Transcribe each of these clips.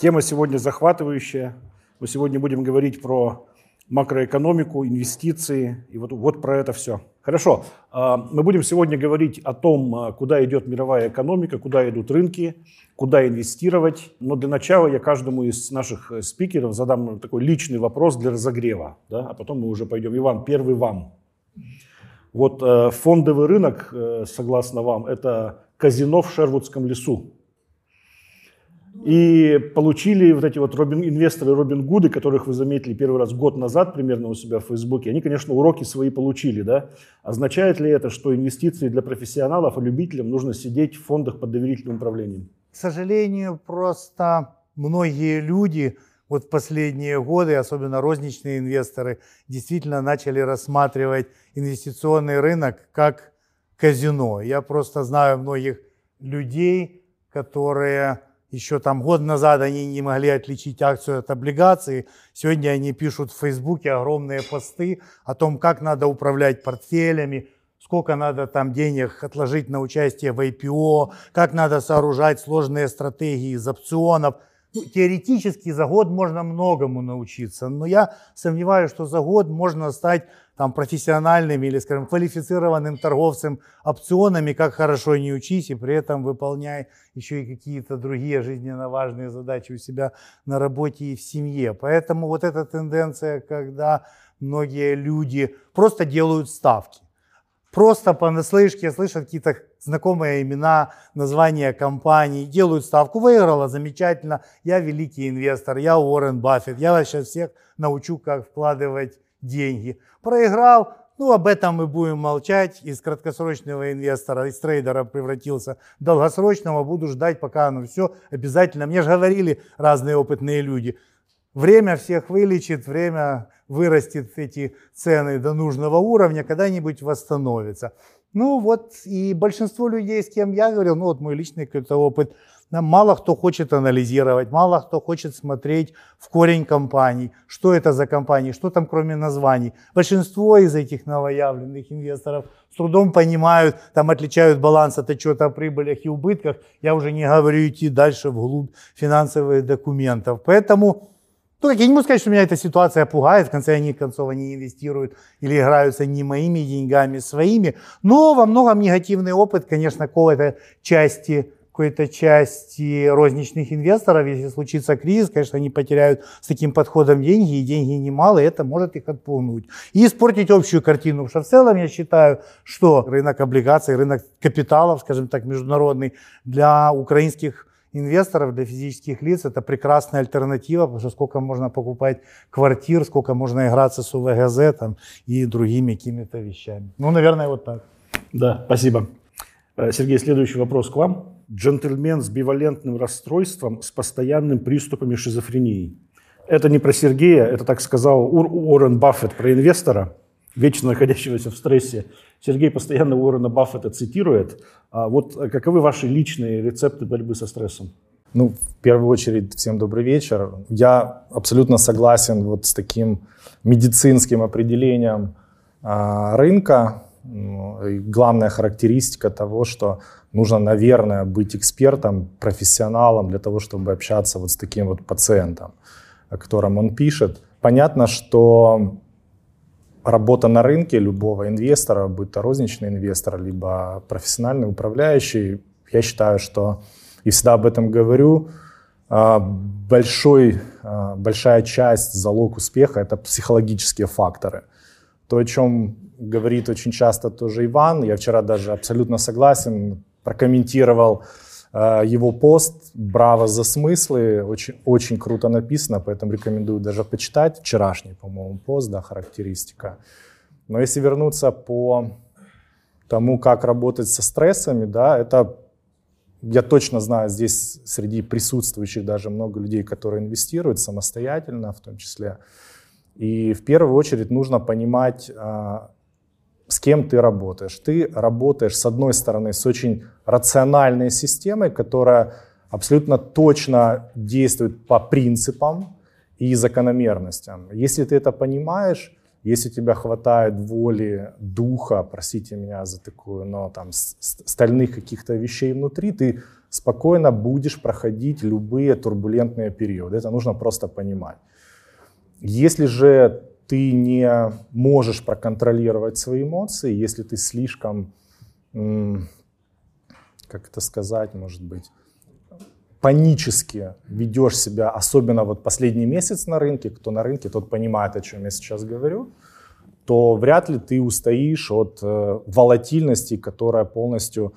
Тема сегодня захватывающая. Мы сегодня будем говорить про макроэкономику, инвестиции и вот про это все. Хорошо, мы будем сегодня говорить о том, куда идет мировая экономика, куда идут рынки, куда инвестировать. Но для начала я каждому из наших спикеров задам такой личный вопрос для разогрева, да? А потом мы уже пойдем. Иван, первый вам. Вот фондовый рынок, согласно вам, это казино в Шервудском лесу. И получили вот эти вот инвесторы Робин Гуды, которых вы заметили первый раз год назад примерно у себя в Фейсбуке, они, конечно, уроки свои получили, да? Означает ли это, что инвестиции для профессионалов и любителям нужно сидеть в фондах под доверительным управлением? К сожалению, просто многие люди вот в последние годы, особенно розничные инвесторы, действительно начали рассматривать инвестиционный рынок как казино. Я просто знаю многих людей, которые... Еще там год назад они не могли отличить акцию от облигации. Сегодня они пишут в Фейсбуке огромные посты о том, как надо управлять портфелями, сколько надо там денег отложить на участие в IPO, как надо сооружать сложные стратегии из опционов. Ну, теоретически за год можно многому научиться, но я сомневаюсь, что за год можно стать там профессиональным или, скажем, квалифицированным торговцем опционами, как хорошо не учись, и при этом выполняй еще и какие-то другие жизненно важные задачи у себя на работе и в семье. Поэтому вот эта тенденция, когда многие люди просто делают ставки, просто понаслышке слышат какие-то знакомые имена, названия компаний, делают ставку, выиграла, замечательно, я великий инвестор, я Уоррен Баффет, я вас сейчас всех научу, как вкладывать деньги. Проиграл, ну об этом мы будем молчать, из краткосрочного инвестора, из трейдера превратился в долгосрочного, буду ждать, пока оно все обязательно, мне же говорили разные опытные люди, время всех вылечит, время вырастет эти цены до нужного уровня, когда-нибудь восстановится. Ну вот и большинство людей, с кем я говорил, ну вот мой личный какой-то опыт, мало кто хочет анализировать, мало кто хочет смотреть в корень компаний, что это за компании, что там кроме названий. Большинство из этих новоявленных инвесторов с трудом понимают, там отличают баланс от отчета о прибылях и убытках, я уже не говорю идти дальше вглубь финансовых документов, поэтому... Ну, я не могу сказать, что меня эта ситуация пугает, в конце концов они инвестируют или играются не моими деньгами, своими, но во многом негативный опыт, конечно, какой-то части розничных инвесторов, если случится кризис, конечно, они потеряют с таким подходом деньги, и деньги немало, и это может их отпугнуть. И испортить общую картину, потому что в целом я считаю, что рынок облигаций, рынок капиталов, скажем так, международный, для украинских инвесторов, для физических лиц это прекрасная альтернатива, потому что сколько можно покупать квартир, сколько можно играться с ОВГЗ там, и другими какими-то вещами. Ну, наверное, вот так. Да, спасибо. Сергей, следующий вопрос к вам. Джентльмен с бивалентным расстройством с постоянным приступами шизофрении. Это не про Сергея, это, так сказал Уоррен Баффет про инвестора, вечно находящегося в стрессе. Сергей постоянно Уоррена Баффета цитирует. А вот каковы ваши личные рецепты борьбы со стрессом? Ну, в первую очередь, всем добрый вечер. Я абсолютно согласен вот с таким медицинским определением рынка. И главная характеристика того, что нужно, наверное, быть экспертом, профессионалом для того, чтобы общаться вот с таким вот пациентом, о котором он пишет. Понятно, что... Работа на рынке любого инвестора, будь то розничный инвестор, либо профессиональный управляющий, я считаю, что, и всегда об этом говорю, большая часть, залог успеха – это психологические факторы. То, о чем говорит очень часто тоже Иван, я вчера даже абсолютно согласен, прокомментировал его пост «Браво за смыслы», очень, очень круто написано, поэтому рекомендую даже почитать. Вчерашний, по-моему, пост, да, характеристика. Но если вернуться по тому, как работать со стрессами, да, это, я точно знаю, здесь среди присутствующих даже много людей, которые инвестируют самостоятельно в том числе. И в первую очередь нужно понимать, с кем ты работаешь. Ты работаешь, с одной стороны, с очень рациональной системой, которая абсолютно точно действует по принципам и закономерностям. Если ты это понимаешь, если у тебя хватает воли, духа, простите меня за такую, но там стальных каких-то вещей внутри, ты спокойно будешь проходить любые турбулентные периоды. Это нужно просто понимать. Если же ты не можешь проконтролировать свои эмоции, если ты слишком, как это сказать, может быть, панически ведешь себя, особенно вот последний месяц на рынке, кто на рынке, тот понимает, о чем я сейчас говорю, то вряд ли ты устоишь от волатильности, которая полностью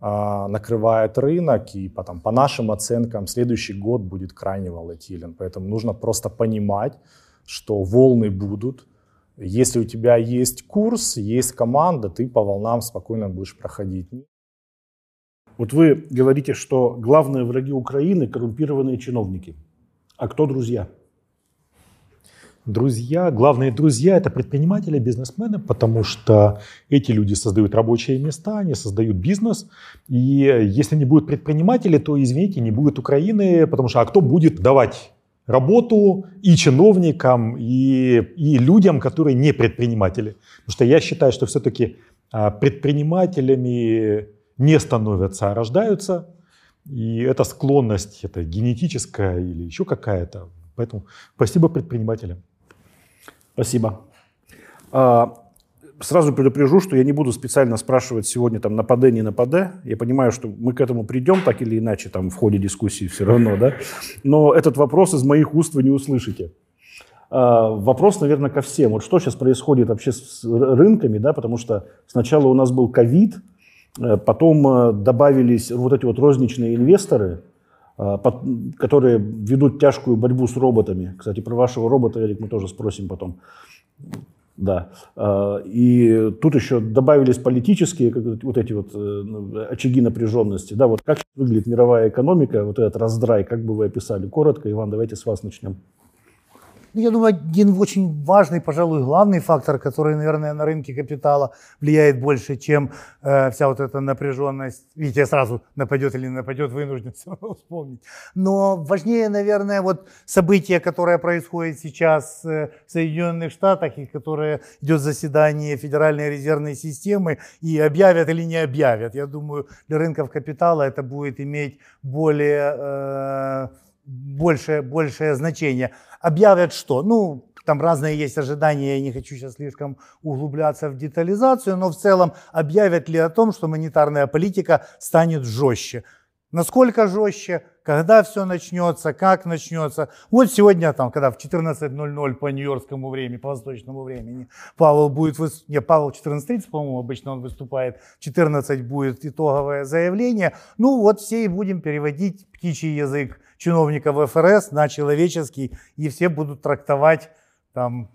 накрывает рынок, и потом, по нашим оценкам, следующий год будет крайне волатилен. Поэтому нужно просто понимать, что волны будут. Если у тебя есть курс, есть команда, ты по волнам спокойно будешь проходить. Вот вы говорите, что главные враги Украины – коррумпированные чиновники. А кто друзья? Друзья, главные друзья – это предприниматели, бизнесмены, потому что эти люди создают рабочие места, они создают бизнес. И если не будет предпринимателей, то, извините, не будет Украины, потому что а кто будет давать работу и чиновникам, и людям, которые не предприниматели? Потому что я считаю, что все-таки предпринимателями не становятся, а рождаются. И эта склонность, это генетическая или еще какая-то. Поэтому спасибо предпринимателям. Спасибо. Сразу предупрежу, что я не буду специально спрашивать сегодня там нападе, не нападе. Я понимаю, что мы к этому придем так или иначе там в ходе дискуссии все равно, да. Но этот вопрос из моих уст вы не услышите. Вопрос, наверное, ко всем. Вот что сейчас происходит вообще с рынками, да, потому что сначала у нас был ковид, потом добавились вот эти вот розничные инвесторы, которые ведут тяжкую борьбу с роботами. Кстати, про вашего робота, Эрик, мы тоже спросим потом. Да. И тут еще добавились политические вот эти вот очаги напряженности. Да, вот как выглядит мировая экономика, вот этот раздрай, как бы вы описали? Коротко, Иван, давайте с вас начнем. Я думаю, один очень важный, пожалуй, главный фактор, который, наверное, на рынке капитала влияет больше, чем вся вот эта напряженность. Видите, я сразу нападет или не нападет, вынужден все равно вспомнить. Но важнее, наверное, вот событие, которое происходит сейчас в Соединенных Штатах, и которое идет заседание Федеральной резервной системы, и объявят или не объявят. Я думаю, для рынков капитала это будет иметь большее значение. Объявят что? Ну, там разные есть ожидания, я не хочу сейчас слишком углубляться в детализацию, но в целом объявят ли о том, что монетарная политика станет жестче? Насколько жестче? Когда все начнется? Как начнется? Вот сегодня, там, когда в 14:00 по нью-йоркскому времени, по восточному времени, Павел будет... Павел 14:30, по-моему, обычно он выступает. 14 будет итоговое заявление. Ну вот все и будем переводить птичий язык чиновников ФРС на человеческий, и все будут трактовать, там,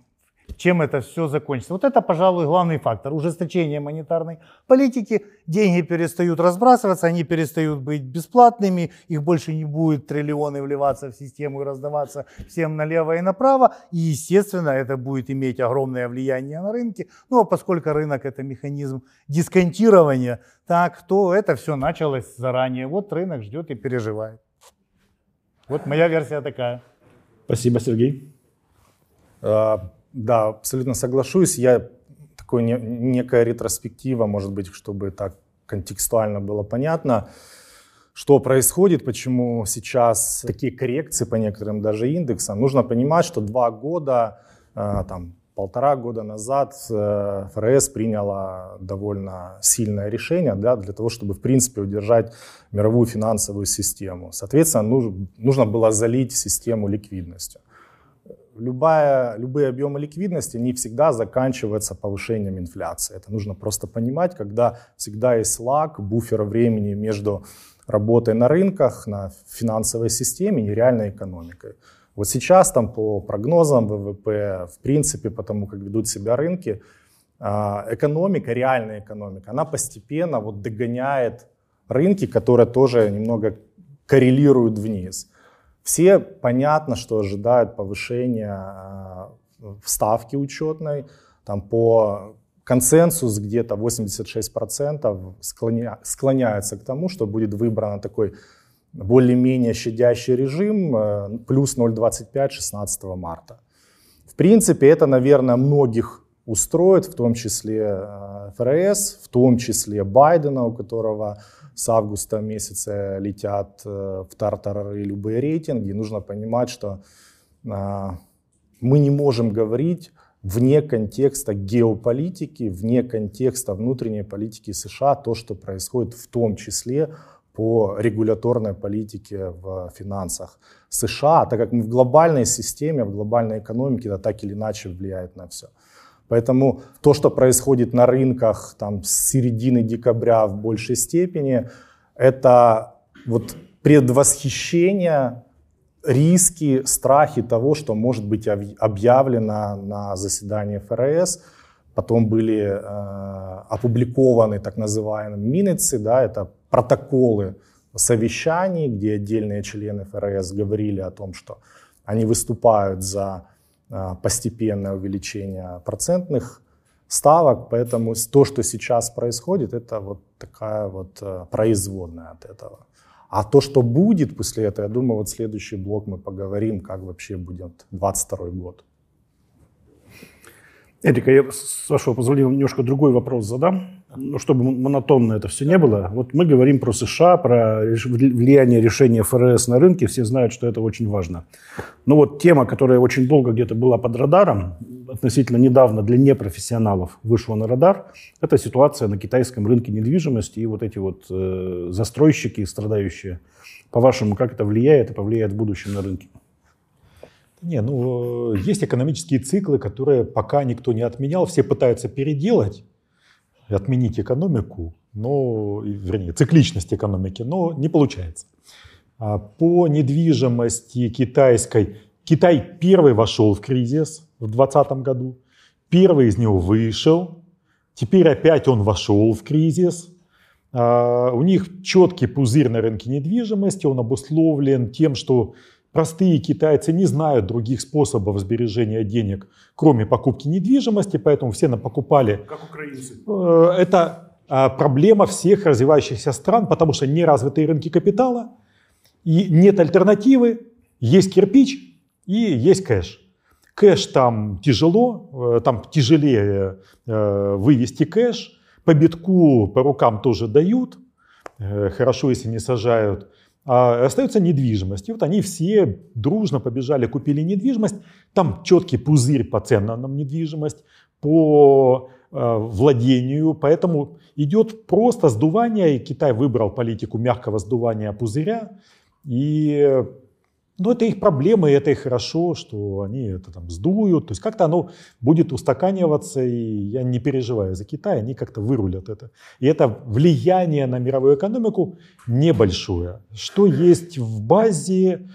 чем это все закончится. Вот это, пожалуй, главный фактор. Ужесточение монетарной политики. Деньги перестают разбрасываться, они перестают быть бесплатными, их больше не будет триллионы вливаться в систему и раздаваться всем налево и направо. И, естественно, это будет иметь огромное влияние на рынки. Ну, а поскольку рынок – это механизм дисконтирования, так, то это все началось заранее. Вот рынок ждет и переживает. Вот моя версия такая. Спасибо, Сергей. Да, абсолютно соглашусь. Я такой некая ретроспектива, может быть, чтобы так контекстуально было понятно, что происходит, почему сейчас такие коррекции по некоторым даже индексам. Нужно понимать, что 2 года, там, 1,5 года назад ФРС приняла довольно сильное решение, да, для того, чтобы, в принципе, удержать мировую финансовую систему. Соответственно, нужно было залить систему ликвидностью. Любые объемы ликвидности не всегда заканчиваются повышением инфляции. Это нужно просто понимать, когда всегда есть лаг, буфер времени между работой на рынках, на финансовой системе и реальной экономикой. Вот сейчас там по прогнозам ВВП, в принципе, потому как ведут себя рынки, экономика, реальная экономика, она постепенно вот догоняет рынки, которые тоже немного коррелируют вниз. Все понятно, что ожидают повышения ставки учетной. Там по консенсус где-то 86% склоняются к тому, что будет выбран такой более-менее щадящий режим, плюс 0,25 16 марта. В принципе, это, наверное, многих устроит, в том числе ФРС, в том числе Байдена, у которого с августа месяца летят в тартары любые рейтинги. Нужно понимать, что мы не можем говорить вне контекста геополитики, вне контекста внутренней политики США, то, что происходит в том числе по регуляторной политике в финансах США, так как мы в глобальной системе, в глобальной экономике, это так или иначе влияет на все. Поэтому то, что происходит на рынках там, с середины декабря в большей степени, это вот предвосхищение, риски, страхи того, что может быть объявлено на заседании ФРС. Потом были опубликованы так называемые минутсы, да, это протоколы совещаний, где отдельные члены ФРС говорили о том, что они выступают за постепенное увеличение процентных ставок, поэтому то, что сейчас происходит, это вот такая вот производная от этого. А то, что будет после этого, я думаю, вот следующий блок мы поговорим, как вообще будет 2022 год. Эрика, я, с вашего позволения, вам немножко другой вопрос задам, ну, чтобы монотонно это все не было. Вот мы говорим про США, про влияние решения ФРС на рынке, все знают, что это очень важно. Но вот тема, которая очень долго где-то была под радаром, относительно недавно для непрофессионалов вышла на радар, это ситуация на китайском рынке недвижимости и вот эти вот застройщики, страдающие. По-вашему, как это влияет и повлияет в будущем на рынке? Не, ну, есть экономические циклы, которые пока никто не отменял. Все пытаются переделать, отменить экономику, но, вернее, цикличность экономики, но не получается. По недвижимости китайской. Китай первый вошел в кризис в 2020 году. Первый из него вышел. Теперь опять он вошел в кризис. У них четкий пузырь на рынке недвижимости. Он обусловлен тем, что простые китайцы не знают других способов сбережения денег, кроме покупки недвижимости, поэтому все напокупали. Как украинцы. Это проблема всех развивающихся стран, потому что неразвитые рынки капитала, и нет альтернативы, есть кирпич и есть кэш. Кэш там тяжело, там тяжелее вывести кэш, по битку, по рукам тоже дают, хорошо, если не сажают. А остается недвижимость. И вот они все дружно побежали, купили недвижимость. Там четкий пузырь по ценам на недвижимость, по владению. Поэтому идет просто сдувание. И Китай выбрал политику мягкого сдувания пузыря. И ну, это их проблемы, и это и хорошо, что они это там сдуют. То есть как-то оно будет устаканиваться, и я не переживаю за Китай, они как-то вырулят это. И это влияние на мировую экономику небольшое. Что есть в базе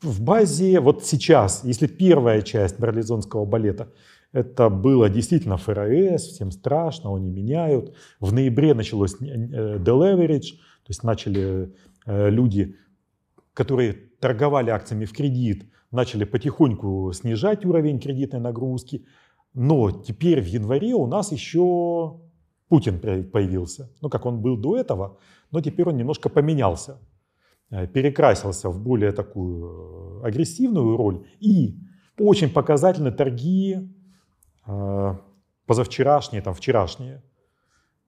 вот сейчас, если первая часть марлезонского балета, это было действительно ФРС, всем страшно, они меняют. В ноябре началось делеверидж, то есть начали люди, которые торговали акциями в кредит, начали потихоньку снижать уровень кредитной нагрузки. Но теперь в январе у нас еще Путин появился. Ну, как он был до этого, но теперь он немножко поменялся. Перекрасился в более такую агрессивную роль. И очень показательны торги позавчерашние, там вчерашние.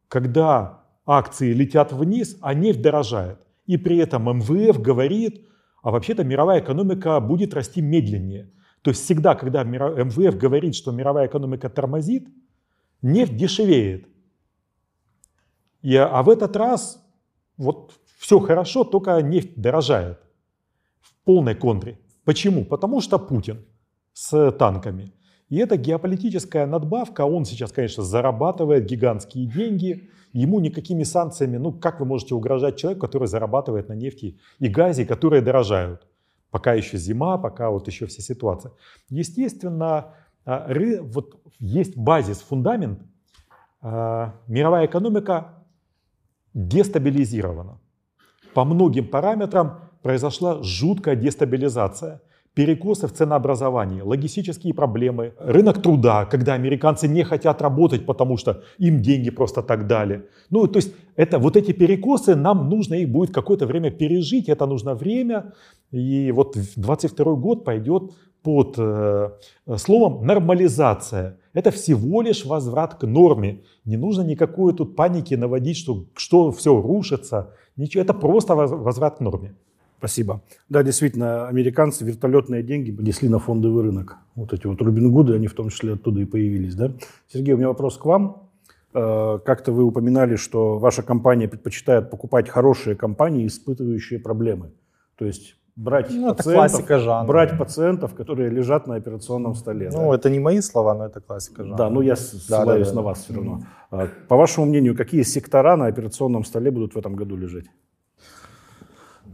Когда акции летят вниз, а нефть дорожает. И при этом МВФ говорит, а вообще-то мировая экономика будет расти медленнее. То есть всегда, когда МВФ говорит, что мировая экономика тормозит, нефть дешевеет. А в этот раз вот все хорошо, только нефть дорожает в полной контре. Почему? Потому что Путин с танками. И эта геополитическая надбавка, он сейчас, конечно, зарабатывает гигантские деньги. Ему никакими санкциями, ну как вы можете угрожать человеку, который зарабатывает на нефти и газе, которые дорожают? Пока еще зима, пока вот еще вся ситуация. Естественно, вот есть базис, фундамент. Мировая экономика дестабилизирована. По многим параметрам произошла жуткая дестабилизация. Перекосы в ценообразовании, логистические проблемы, рынок труда, когда американцы не хотят работать, потому что им деньги просто так дали. Ну, то есть это, вот эти перекосы, нам нужно их будет какое-то время пережить, это нужно время. И вот 2022 год пойдет под словом нормализация. Это всего лишь возврат к норме. Не нужно никакой тут паники наводить, что все рушится. Ничего. Это просто возврат к норме. Спасибо. Да, действительно, американцы вертолетные деньги понесли на фондовый рынок. Вот эти вот Робин Гуды, они в том числе оттуда и появились. Да? Сергей, у меня вопрос к вам. Как-то вы упоминали, что ваша компания предпочитает покупать хорошие компании, испытывающие проблемы. То есть брать, брать пациентов, которые лежат на операционном столе. Ну, да? Это не мои слова, но это классика жанра. Да, но я ссылаюсь на вас все равно. По вашему мнению, какие сектора на операционном столе будут в этом году лежать?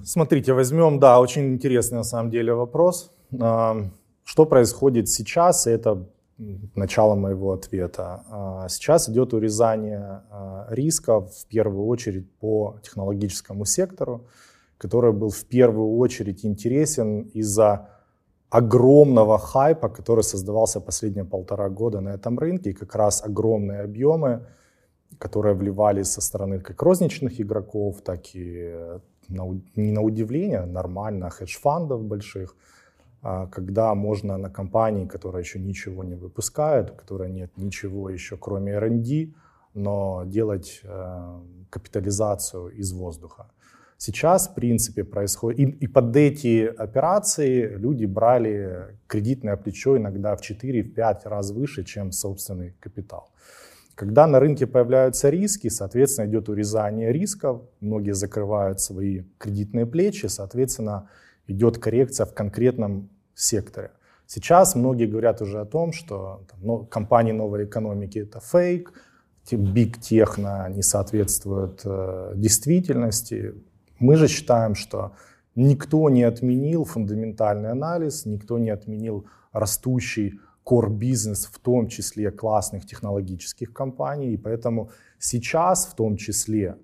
Смотрите, возьмем, да, очень интересный на самом деле вопрос. Что происходит сейчас, это начало моего ответа. Сейчас идет урезание рисков в первую очередь по технологическому сектору, который был в первую очередь интересен из-за огромного хайпа, который создавался последние 1,5 года на этом рынке. И как раз огромные объемы, которые вливались со стороны как розничных игроков, так и, не на удивление, нормально хедж-фандов больших, когда можно на компании, которая еще ничего не выпускает, у которой нет ничего еще кроме R&D, но делать капитализацию из воздуха. Сейчас, в принципе, происходит... И под эти операции люди брали кредитное плечо иногда в 4-5 раз выше, чем собственный капитал. Когда на рынке появляются риски, соответственно, идет урезание рисков, многие закрывают свои кредитные плечи, соответственно, идет коррекция в конкретном секторе. Сейчас многие говорят уже о том, что компании новой экономики — это фейк, биг техно не соответствует действительности. Мы же считаем, что никто не отменил фундаментальный анализ, никто не отменил растущий кор-бизнес, в том числе классных технологических компаний, и поэтому сейчас в том числе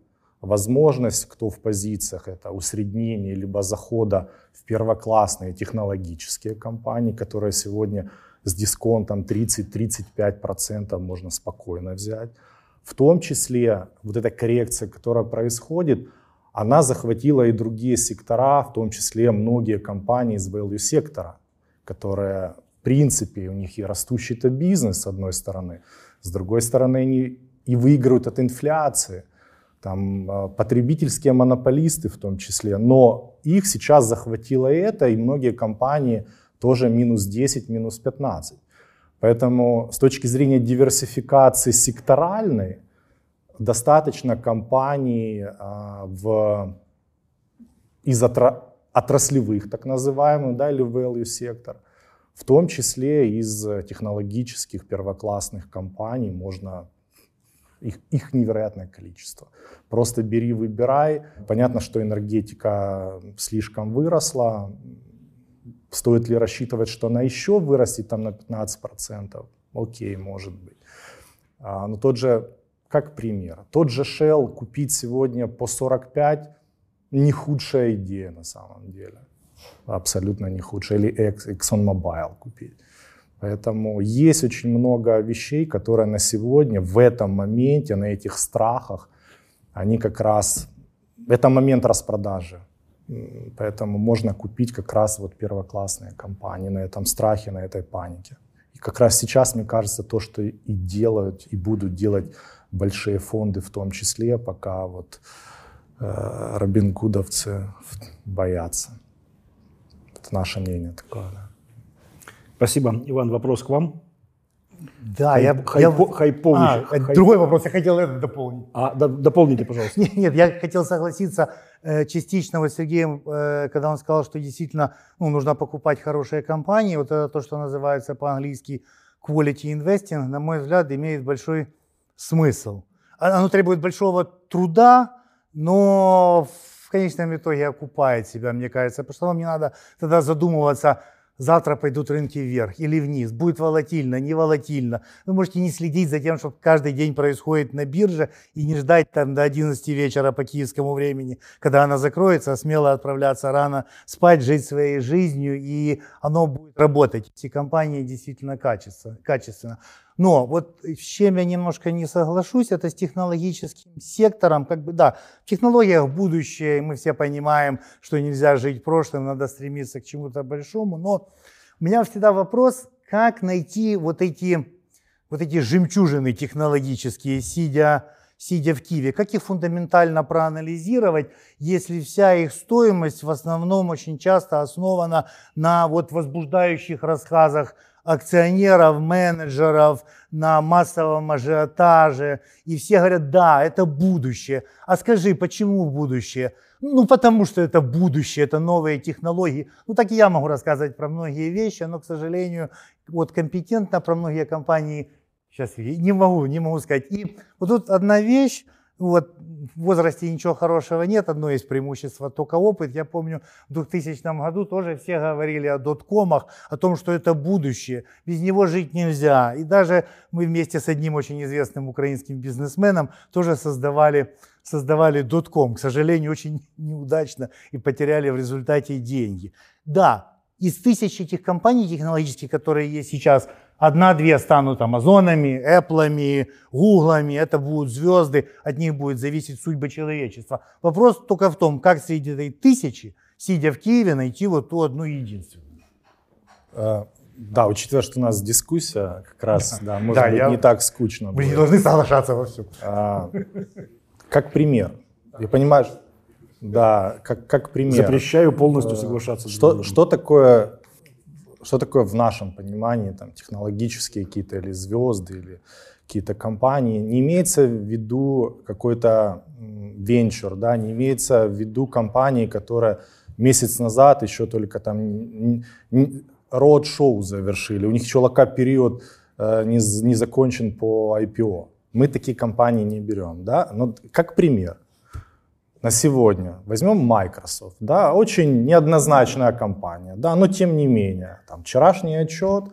возможность, кто в позициях, это усреднение либо захода в первоклассные технологические компании, которые сегодня с дисконтом 30-35% можно спокойно взять. В том числе вот эта коррекция, которая происходит, она захватила и другие сектора, в том числе многие компании из value сектора, которые, в принципе, у них и растущий-то бизнес, с одной стороны, с другой стороны, они и выигрывают от инфляции, там потребительские монополисты в том числе, но их сейчас захватило это, и многие компании тоже минус 10, минус 15. Поэтому с точки зрения диверсификации секторальной, достаточно компаний из отраслевых, так называемых, да, или value сектор, в том числе из технологических первоклассных компаний, можно их невероятное количество. Просто бери, выбирай. Понятно, что энергетика слишком выросла. Стоит ли рассчитывать, что она еще вырастет там на 15%? Окей, может быть. Но тот же, как пример, тот же Shell купить сегодня по 45 – не худшая идея на самом деле. Абсолютно не худшая. Или ExxonMobil купить. Поэтому есть очень много вещей, которые на сегодня, в этом моменте, на этих страхах, они как раз… Это момент распродажи. Поэтому можно купить как раз вот первоклассные компании на этом страхе, на этой панике. И как раз сейчас, мне кажется, то, что и делают, и будут делать большие фонды в том числе, пока вот робингудовцы боятся. Это наше мнение такое, да. Спасибо. Иван, вопрос к вам. Да, хайповый. Другой вопрос, я хотел это дополнить. Дополните, пожалуйста. Нет, я хотел согласиться частично вот с Сергеем, когда он сказал, что действительно нужно покупать хорошие компании. Вот это то, что называется по-английски quality investing, на мой взгляд, имеет большой смысл. Оно требует большого труда, но в конечном итоге окупает себя, мне кажется. Потому что вам не надо тогда задумываться, завтра пойдут рынки вверх или вниз, будет волатильно, не волатильно. Вы можете не следить за тем, что каждый день происходит на бирже, и не ждать там до 11 вечера по киевскому времени, когда она закроется, а смело отправляться рано спать, жить своей жизнью, и оно будет работать. Эти компании действительно качественно. Но вот с чем я немножко не соглашусь, это с технологическим сектором. Да, в технологиях будущее, мы все понимаем, что нельзя жить прошлым, надо стремиться к чему-то большому. Но у меня всегда вопрос, как найти вот эти вот эти жемчужины технологические, сидя в Киеве, как их фундаментально проанализировать, если вся их стоимость в основном очень часто основана на вот возбуждающих рассказах акционеров, менеджеров, на массовом ажиотаже, и все говорят, да, это будущее. А скажи, почему будущее? Ну, потому что это будущее, это новые технологии. Ну, так и я могу рассказывать про многие вещи, но, к сожалению, вот компетентно про многие компании сейчас не могу сказать. И вот тут одна вещь, вот в возрасте ничего хорошего нет, одно из преимуществ, только опыт. Я помню, в 2000 году тоже все говорили о доткомах, о том, что это будущее, без него жить нельзя. И даже мы вместе с одним очень известным украинским бизнесменом тоже создавали дотком, к сожалению, очень неудачно и потеряли в результате деньги. Да, из тысяч этих компаний технологических, которые есть сейчас, одна-две станут Амазонами, Эпплами, Гуглами, это будут звезды, от них будет зависеть судьба человечества. Вопрос только в том, как среди этой тысячи, сидя в Киеве, найти вот ту одну единственную. Да, учитывая, что у нас дискуссия, как раз, да, может быть, не так скучно. Мы не должны соглашаться во всем. Как пример. Я понимаю, да, как пример. Запрещаю полностью соглашаться. Что такое в нашем понимании там, технологические какие-то или звезды, или какие-то компании? Не имеется в виду какой-то венчур, да? Не имеется в виду компании, которая месяц назад еще только там роуд-шоу завершили, у них еще лока-период не закончен по IPO. Мы такие компании не берем. Да? Но как пример. На сегодня возьмем Microsoft, да, очень неоднозначная компания, да, но тем не менее, там, вчерашний отчет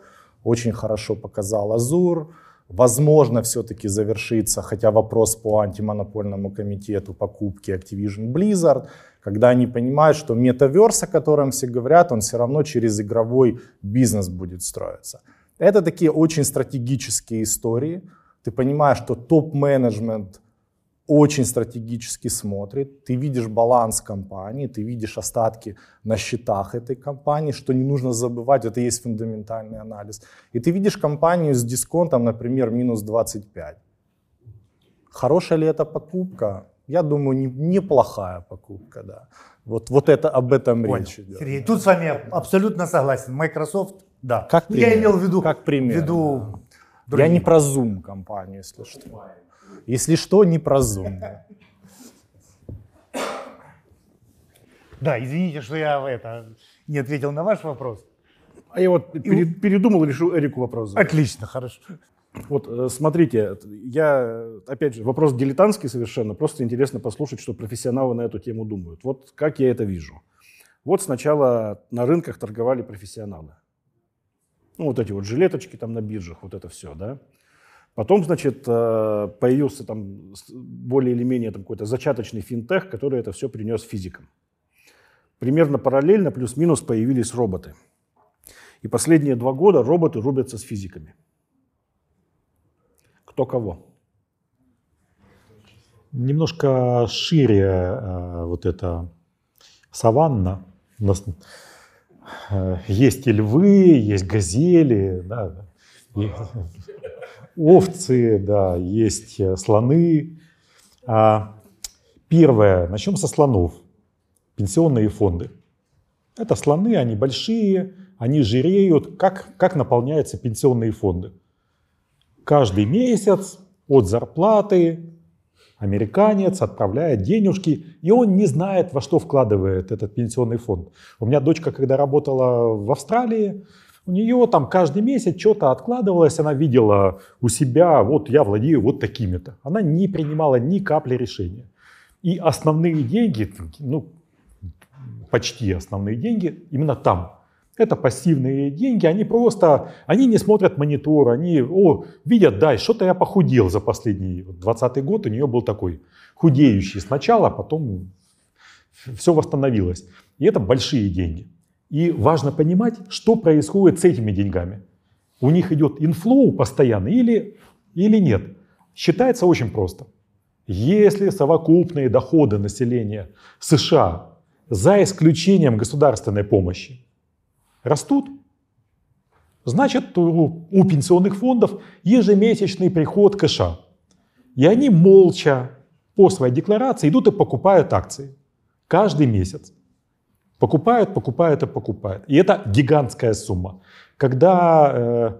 очень хорошо показал Azure, возможно, все-таки завершится, хотя вопрос по антимонопольному комитету покупки Activision Blizzard, когда они понимают, что Metaverse, о котором все говорят, он все равно через игровой бизнес будет строиться. Это такие очень стратегические истории, ты понимаешь, что топ-менеджмент очень стратегически смотрит, ты видишь баланс компании, ты видишь остатки на счетах этой компании, что не нужно забывать, это есть фундаментальный анализ. И ты видишь компанию с дисконтом, например, минус 25. Хорошая ли это покупка? Я думаю, неплохая покупка, да. Вот это, об этом речь идет. Сергей, тут с вами абсолютно согласен. Microsoft, да. Как пример. Я имел в виду... Как пример. Да. Я не про Zoom компанию, если что. Если что, не про Zoom. Да, извините, что я не ответил на ваш вопрос. А я вот передумал, решил Эрику вопрос задать. Отлично, хорошо. Вот смотрите, я, опять же, вопрос дилетантский совершенно, просто интересно послушать, что профессионалы на эту тему думают. Вот как я это вижу. Вот сначала на рынках торговали профессионалы. Ну, вот эти вот жилеточки там на биржах, вот это все, да. Потом, значит, появился там более или менее там какой-то зачаточный финтех, который это все принес физикам. Примерно параллельно, плюс-минус, появились роботы. И последние 2 года роботы рубятся с физиками. Кто кого? Немножко шире вот эта саванна. У нас есть и львы, есть газели, да. Овцы, да, есть слоны. Первое, начнем со слонов. Пенсионные фонды. Это слоны, они большие, они жиреют. Как наполняются пенсионные фонды? Каждый месяц от зарплаты американец отправляет денежки, и он не знает, во что вкладывает этот пенсионный фонд. У меня дочка, когда работала в Австралии, у нее там каждый месяц что-то откладывалось, она видела у себя, вот я владею вот такими-то. Она не принимала ни капли решения. И основные деньги, ну почти основные деньги, именно там. Это пассивные деньги, они не смотрят монитор, они видят, да, что-то я похудел за последний 20-й год, у нее был такой худеющий сначала, потом все восстановилось. И это большие деньги. И важно понимать, что происходит с этими деньгами. У них идет инфлоу постоянно или нет. Считается очень просто. Если совокупные доходы населения США за исключением государственной помощи растут, Значит, у пенсионных фондов ежемесячный приход кэша. И они молча по своей декларации идут и покупают акции. Каждый месяц. Покупают, покупают и покупают. И это гигантская сумма. Когда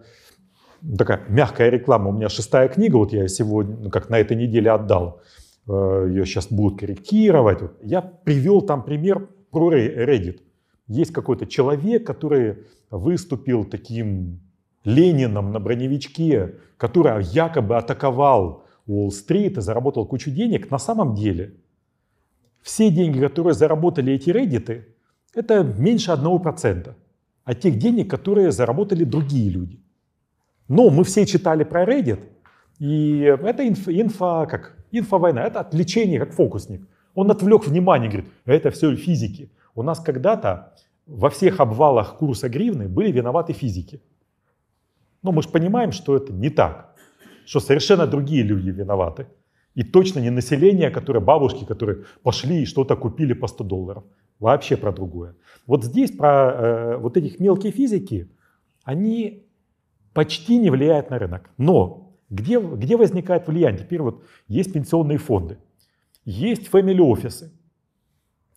такая мягкая реклама, у меня 6-я книга, вот я сегодня, ну, как на этой неделе отдал, ее сейчас будут корректировать. Я привел там пример про Reddit. Есть какой-то человек, который выступил таким Лениным на броневичке, который якобы атаковал Уолл-стрит и заработал кучу денег. На самом деле, все деньги, которые заработали эти реддиты, это меньше 1% от тех денег, которые заработали другие люди. Но мы все читали про Reddit, и это инфовойна, это отвлечение, как фокусник. Он отвлек внимание, говорит, это все физики. У нас когда-то во всех обвалах курса гривны были виноваты физики. Но мы же понимаем, что это не так, что совершенно другие люди виноваты. И точно не население, которое бабушки, которые пошли и что-то купили по $100. Вообще про другое. Вот здесь про вот этих мелкие физики, они почти не влияют на рынок. Но где возникает влияние? Теперь вот есть пенсионные фонды, есть фэмили-офисы.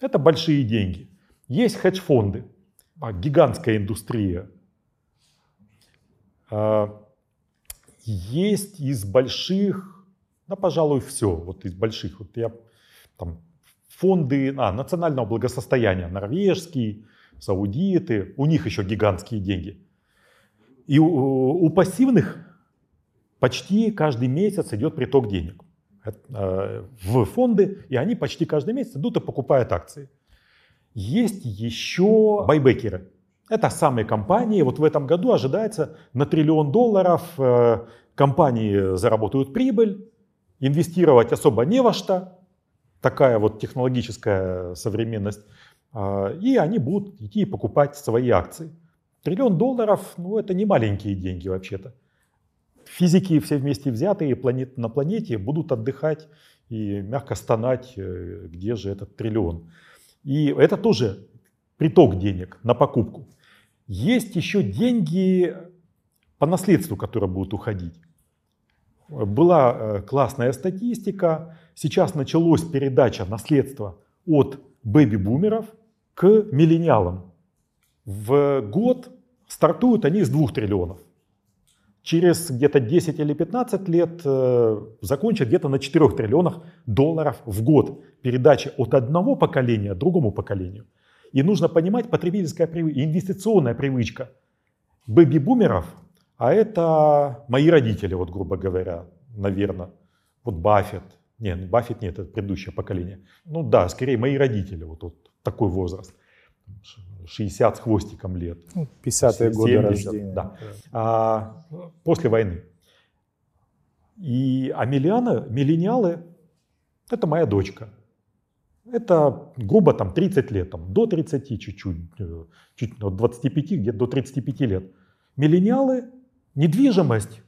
Это большие деньги. Есть хедж-фонды, гигантская индустрия. Есть из больших, да, пожалуй, все. Вот из больших. Вот я, там, фонды национального благосостояния, норвежские, саудиты. У них еще гигантские деньги. И у пассивных почти каждый месяц идет приток денег в фонды, и они почти каждый месяц идут и покупают акции. Есть еще байбекеры. Это самые компании. Вот в этом году ожидается на $1 триллион. Компании заработают прибыль. Инвестировать особо не во что. Такая вот технологическая современность. И они будут идти и покупать свои акции. $1 триллион, ну это не маленькие деньги вообще-то. Физики все вместе взятые на планете будут отдыхать и мягко стонать, где же этот триллион. И это тоже приток денег на покупку. Есть еще деньги по наследству, которые будут уходить. Была классная статистика. Сейчас началась передача наследства от бэби-бумеров к миллениалам. В год стартуют они с $2 триллионов. Через где-то 10 или 15 лет закончат где-то на $4 триллионах в год передачи от одного поколения к другому поколению. И нужно понимать, потребительская привычка, инвестиционная привычка бэби-бумеров, а это мои родители, вот, грубо говоря, наверное, вот Баффет, нет, Баффет нет, это предыдущее поколение. Ну да, скорее мои родители, вот такой возраст. 60 с хвостиком лет. 50-е годы рождения. Да. После войны. И миллениалы – это моя дочка. Это грубо там 30 лет, там, до 30 чуть-чуть, от 25 где-то до 35 лет. Миллениалы – недвижимость.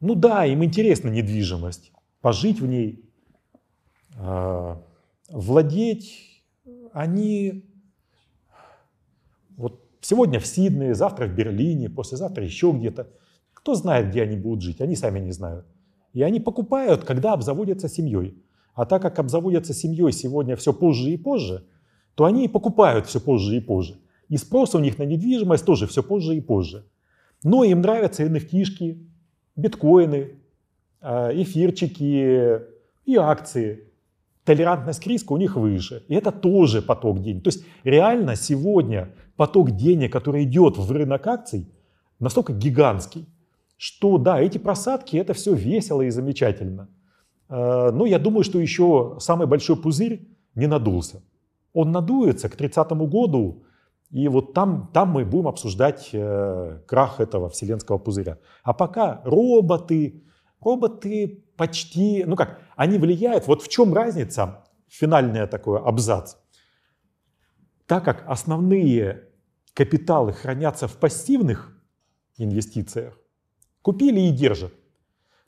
Ну да, им интересна недвижимость. Пожить в ней, владеть. Они... Вот сегодня в Сиднее, завтра в Берлине, послезавтра еще где-то. Кто знает, где они будут жить, они сами не знают. И они покупают, когда обзаводятся семьей. А так как обзаводятся семьей сегодня все позже и позже, то они и покупают все позже и позже. И спрос у них на недвижимость тоже все позже и позже. Но им нравятся NFT-шки, биткоины, эфирчики и акции. Толерантность к риску у них выше. И это тоже поток денег. То есть реально сегодня поток денег, который идет в рынок акций, настолько гигантский, что да, эти просадки, это все весело и замечательно. Но я думаю, что еще самый большой пузырь не надулся. Он надуется к 30 году, и вот там мы будем обсуждать крах этого вселенского пузыря. А пока роботы почти, ну как, они влияют. Вот в чем разница, финальный такой абзац. Так как основные капиталы хранятся в пассивных инвестициях, купили и держат,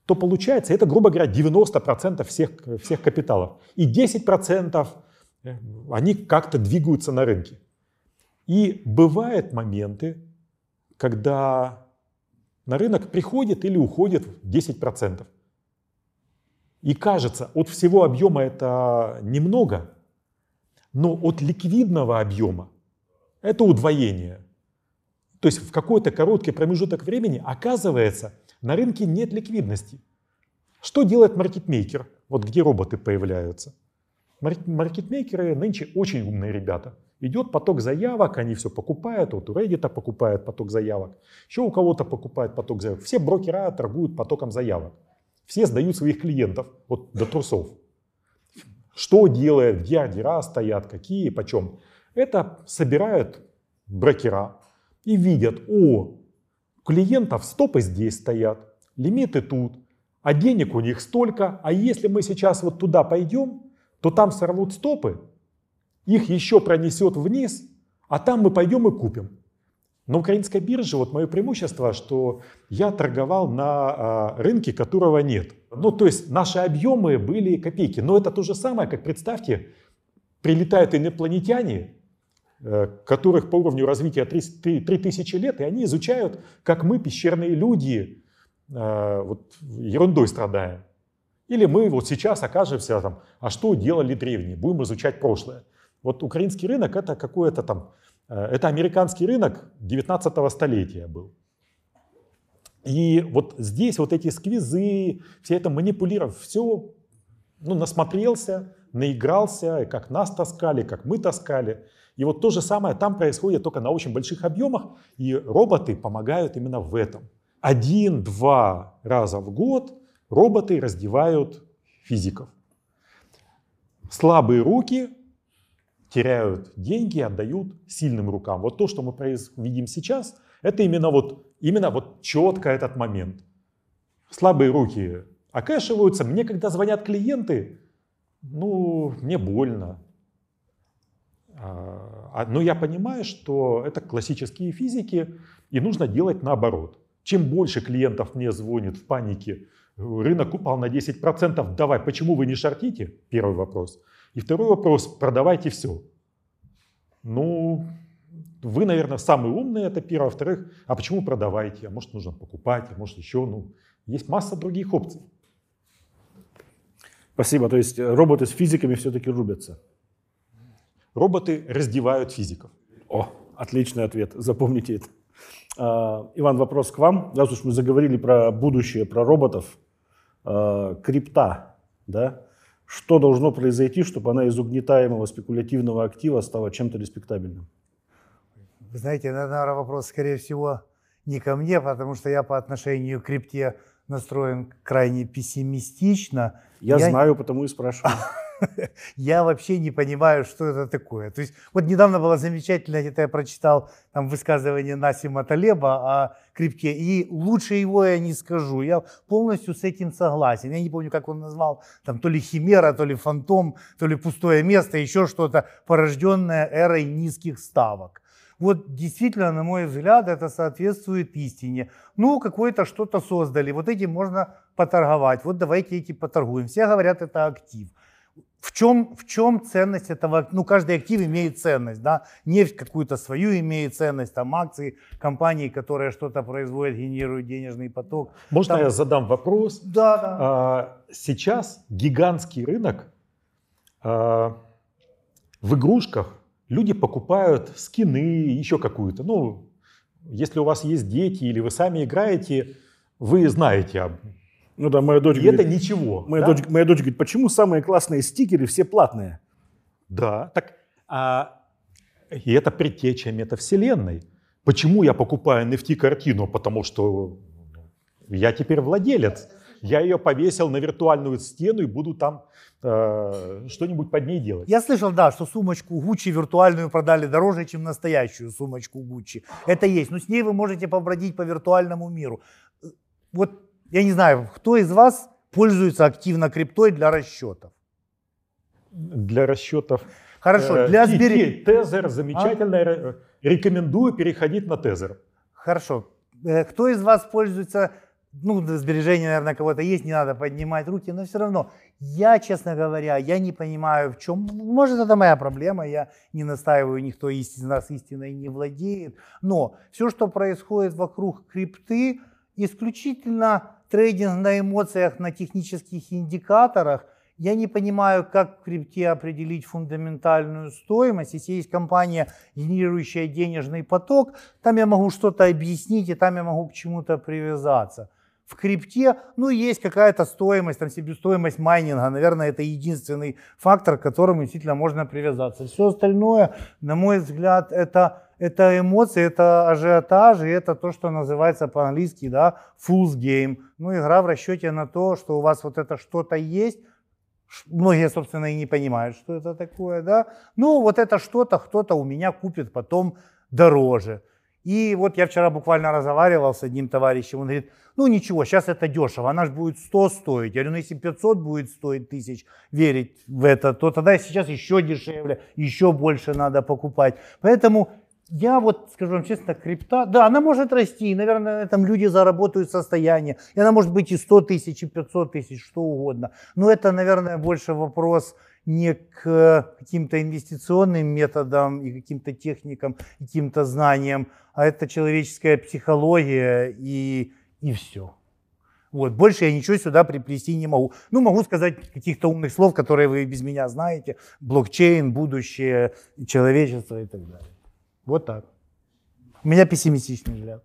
то получается, это, грубо говоря, 90% всех капиталов. И 10% они как-то двигаются на рынке. И бывают моменты, когда на рынок приходит или уходит 10%. И кажется, от всего объема это немного, но от ликвидного объема это удвоение. То есть в какой-то короткий промежуток времени, оказывается, на рынке нет ликвидности. Что делает маркетмейкер? Вот где роботы появляются. Маркетмейкеры нынче очень умные ребята. Идет поток заявок, они все покупают. Вот у Reddit покупает поток заявок. Еще у кого-то покупает поток заявок. Все брокера торгуют потоком заявок. Все сдают своих клиентов вот, до трусов. Что делают, где ордера стоят, какие, почем. Это собирают брокера и видят, о, клиентов стопы здесь стоят, лимиты тут, а денег у них столько. А если мы сейчас вот туда пойдем, то там сорвут стопы, их еще пронесет вниз, а там мы пойдем и купим. На украинской бирже вот мое преимущество, что я торговал на рынке, которого нет. Ну, то есть наши объемы были копейки. Но это то же самое, как представьте, прилетают инопланетяне, которых по уровню развития 3000 лет, и они изучают, как мы, пещерные люди, вот, ерундой страдаем. Или мы вот сейчас окажемся там, а что делали древние, будем изучать прошлое. Вот украинский рынок это какое-то там, это американский рынок 19-го столетия был. И вот здесь вот эти сквизы, все это манипулировали, все ну, насмотрелся, наигрался, как нас таскали, как мы таскали. И вот то же самое там происходит только на очень больших объемах, и роботы помогают именно в этом. 1-2 раза в год роботы раздевают физиков. Слабые руки теряют деньги, отдают сильным рукам. Вот то, что мы видим сейчас, это именно вот четко этот момент. Слабые руки окэшиваются. Мне, когда звонят клиенты, ну, мне больно. Но я понимаю, что это классические физики, и нужно делать наоборот. Чем больше клиентов мне звонит в панике, рынок упал на 10%, давай, почему вы не шортите? Первый вопрос. И второй вопрос, продавайте все. Ну, вы, наверное, самые умные, это первое. Во-вторых, а почему продавайте? А может, нужно покупать, а может, еще, ну, есть масса других опций. Спасибо, то есть роботы с физиками все-таки рубятся? Роботы раздевают физиков. О, отличный ответ, запомните это. Иван, вопрос к вам. Раз уж мы заговорили про будущее, про роботов, крипта, да? Что должно произойти, чтобы она из угнетаемого спекулятивного актива стала чем-то респектабельным? Вы знаете, наверное, вопрос, скорее всего, не ко мне, потому что я по отношению к крипте настроен крайне пессимистично. Я знаю, потому и спрашиваю. Я вообще не понимаю, что это такое. То есть, вот недавно было замечательно, это я прочитал там высказывание Нассима Талеба о крипте, и лучше его я не скажу. Я полностью с этим согласен. Я не помню, как он назвал, там то ли химера, то ли фантом, то ли пустое место, еще что-то, порожденное эрой низких ставок. Вот действительно, на мой взгляд, это соответствует истине. Ну, какое-то что-то создали, вот этим можно поторговать, вот давайте этим поторгуем. Все говорят, это актив. В чем ценность этого? Ну, каждый актив имеет ценность, да? Нефть какую-то свою имеет ценность, там акции компании, которые что-то производят, генерируют денежный поток. Можно там... я задам вопрос? Да, да. Сейчас гигантский рынок. В игрушках люди покупают скины, еще какую-то. Ну, если у вас есть дети или вы сами играете, вы знаете об этом. Ну да, моя дочь говорит, это ничего. Моя дочь говорит, почему самые классные стикеры все платные? Да, так и это предтеча метавселенной. Почему я покупаю NFT-картину? Потому что я теперь владелец. Я ее повесил на виртуальную стену и буду там что-нибудь под ней делать. Я слышал, да, что сумочку Gucci виртуальную продали дороже, чем настоящую сумочку Gucci. Это есть, но с ней вы можете побродить по виртуальному миру. Вот. Я не знаю, кто из вас пользуется активно криптой для расчетов? Для расчетов? Хорошо, для сбережения. Tether замечательно. Рекомендую переходить на Tether. Хорошо. Кто из вас пользуется ну, сбережения, наверное, кого-то есть, не надо поднимать руки, но все равно, я, честно говоря, я не понимаю, в чем, может, это моя проблема, я не настаиваю, никто из нас истиной не владеет, но все, что происходит вокруг крипты, исключительно трейдинг на эмоциях, на технических индикаторах, я не понимаю, как в крипте определить фундаментальную стоимость. Если есть компания, генерирующая денежный поток, там я могу что-то объяснить, и там я могу к чему-то привязаться. В крипте, ну, есть какая-то стоимость, там себестоимость майнинга, наверное, это единственный фактор, к которому действительно можно привязаться. Все остальное, на мой взгляд, это эмоции, это ажиотаж, и это то, что называется по-английски, да, fool's game. Ну, игра в расчете на то, что у вас вот это что-то есть. Многие, собственно, и не понимают, что это такое, да. Ну, вот это что-то кто-то у меня купит потом дороже. И вот я вчера буквально разговаривал с одним товарищем, он говорит, ну ничего, сейчас это дешево, она же будет 100 стоить. Я говорю, ну если 500 будет стоить тысяч, верить в это, то тогда сейчас еще дешевле, еще больше надо покупать. Поэтому я вот, скажу вам честно, крипта, да, она может расти, и, наверное, на этом люди заработают состояние, и она может быть и 100 тысяч, и 500 тысяч, что угодно. Но это, наверное, больше вопрос не к каким-то инвестиционным методам и каким-то техникам, каким-то знаниям, а это человеческая психология и все. Вот, больше я ничего сюда приплести не могу. Ну, могу сказать каких-то умных слов, которые вы без меня знаете, блокчейн, будущее, человечество и так далее. Вот так. У меня пессимистичный взгляд.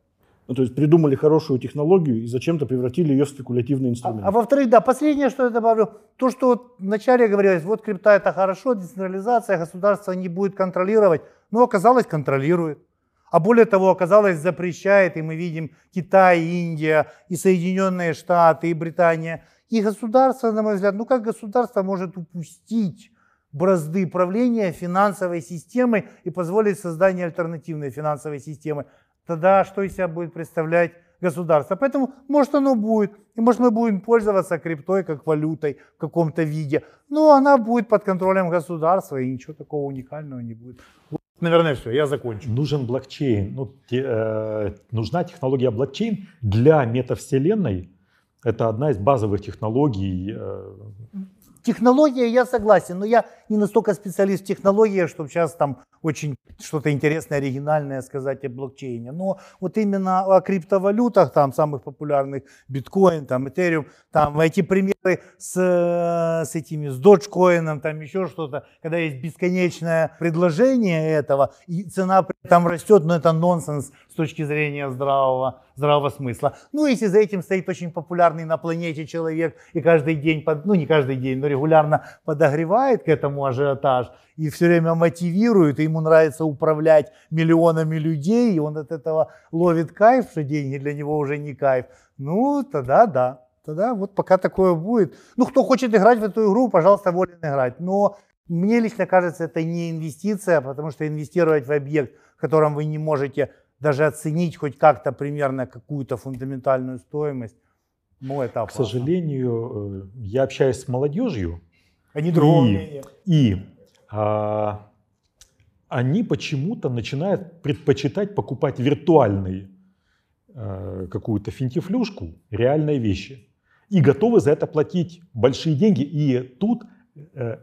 Ну, то есть придумали хорошую технологию и зачем-то превратили ее в спекулятивный инструмент. А во-вторых, да, последнее, что я добавлю, то, что вот вначале говорилось, вот крипта это хорошо, децентрализация, государство не будет контролировать, но оказалось контролирует. А более того, оказалось запрещает, и мы видим Китай, Индия, и Соединенные Штаты, и Британия. И государство, на мой взгляд, ну как государство может упустить бразды правления финансовой системы и позволить создание альтернативной финансовой системы? Тогда что из себя будет представлять государство? Поэтому, может, оно будет, и может, мы будем пользоваться криптой как валютой в каком-то виде, но она будет под контролем государства, и ничего такого уникального не будет. Наверное, все, я закончу. Нужен блокчейн, нужна технология блокчейн для метавселенной. Это одна из базовых технологий. Технология, я согласен, но я не настолько специалист в технологиях, чтобы сейчас там очень что-то интересное, оригинальное сказать о блокчейне. Но вот именно о криптовалютах, там самых популярных, биткоин, там Ethereum, там эти примеры с этими, с Dogecoin, там еще что-то, когда есть бесконечное предложение этого, и цена там растет, но это нонсенс с точки зрения здравого смысла. Ну, если за этим стоит очень популярный на планете человек и каждый день, ну не каждый день, но регулярно подогревает к этому ажиотаж и все время мотивирует, и ему нравится управлять миллионами людей, и он от этого ловит кайф, что деньги для него уже не кайф, ну тогда да, тогда вот пока такое будет. Ну, кто хочет играть в эту игру, пожалуйста, волен играть, но мне лично кажется, это не инвестиция, потому что инвестировать в объект, в котором вы не можете даже оценить хоть как-то примерно какую-то фундаментальную стоимость, ну, это опасно. К сожалению, я общаюсь с молодежью, они другие, и они почему-то начинают предпочитать покупать виртуальные какую-то финтифлюшку, реальные вещи, и готовы за это платить большие деньги. И тут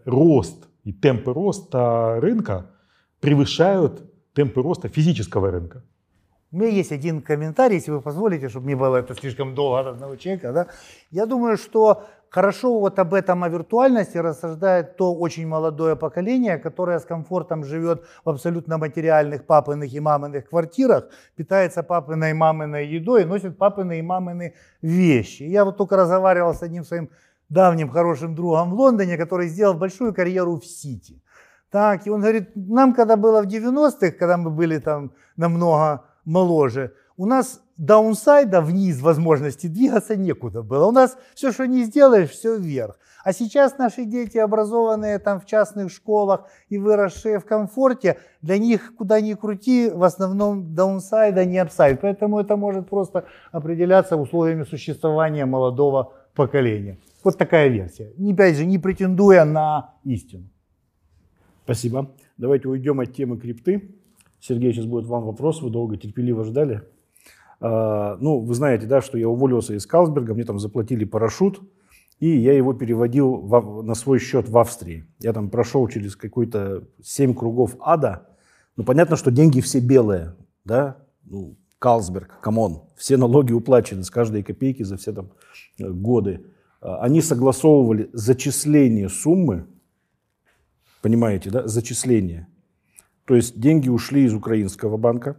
рост и темпы роста рынка превышают темпы роста физического рынка. У меня есть один комментарий, если вы позволите, чтобы не было это слишком долго от одного человека. Да? Я думаю, что хорошо вот об этом, о виртуальности рассуждает то очень молодое поколение, которое с комфортом живет в абсолютно материальных папиных и маминых квартирах, питается папиной и маминой едой, носит папины и мамины вещи. Я вот только разговаривал с одним своим давним хорошим другом в Лондоне, который сделал большую карьеру в Сити. Так, и он говорит, нам когда было в 90-х, когда мы были там намного моложе, у нас даунсайда, вниз возможности двигаться некуда было. У нас все, что не сделаешь, все вверх. А сейчас наши дети, образованные там в частных школах и выросшие в комфорте, для них куда ни крути, в основном даунсайда, не апсайд. Поэтому это может просто определяться условиями существования молодого поколения. Вот такая версия. Опять же, не претендуя на истину. Спасибо. Давайте уйдем от темы крипты. Сергей, сейчас будет вам вопрос. Вы долго терпеливо ждали. Ну, вы знаете, да, что я уволился из Carlsberg, мне там заплатили парашют, и я его переводил на свой счет в Австрии. Я там прошел через какой-то 7 кругов ада. Ну, понятно, что деньги все белые, да, ну, Carlsberg, камон, все налоги уплачены с каждой копейки за все там годы. Они согласовывали зачисление суммы, понимаете, да, зачисление. То есть деньги ушли из украинского банка,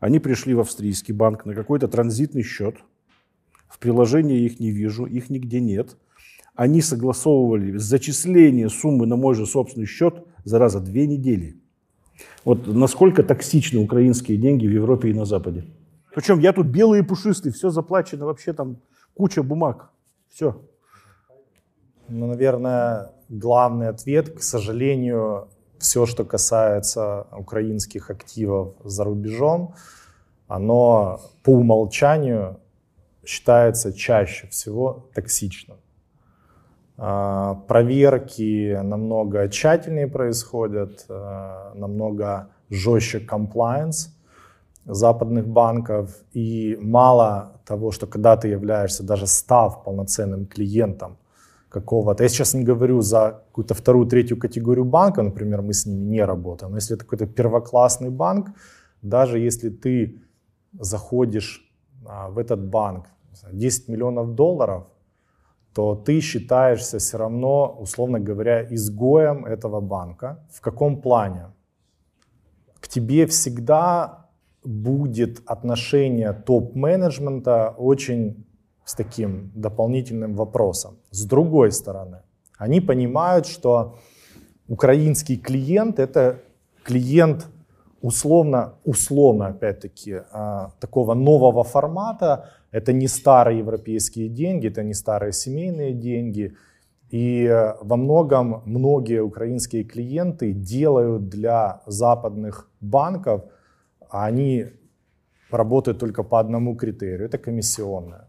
они пришли в австрийский банк на какой-то транзитный счет. В приложении их не вижу, их нигде нет. Они согласовывали зачисление суммы на мой же собственный счет, зараза, 2 недели. Вот насколько токсичны украинские деньги в Европе и на Западе. Причем я тут белый и пушистый, все заплачено, вообще там куча бумаг, все. Ну, наверное, главный ответ, к сожалению, все, что касается украинских активов за рубежом, оно по умолчанию считается чаще всего токсичным. Проверки намного тщательнее происходят, намного жестче комплаенс западных банков. И мало того, что когда ты являешься, даже став полноценным клиентом какого-то, я сейчас не говорю за какую-то вторую, третью категорию банка, например, мы с ними не работаем, но если это какой-то первоклассный банк, даже если ты заходишь в этот банк, 10 миллионов долларов, то ты считаешься все равно, условно говоря, изгоем этого банка. В каком плане? К тебе всегда будет отношение топ-менеджмента очень с таким дополнительным вопросом. С другой стороны, они понимают, что украинский клиент — это клиент условно опять-таки, такого нового формата. Это не старые европейские деньги, это не старые семейные деньги. И во многом многие украинские клиенты делают для западных банков, а они работают только по одному критерию, это комиссионное.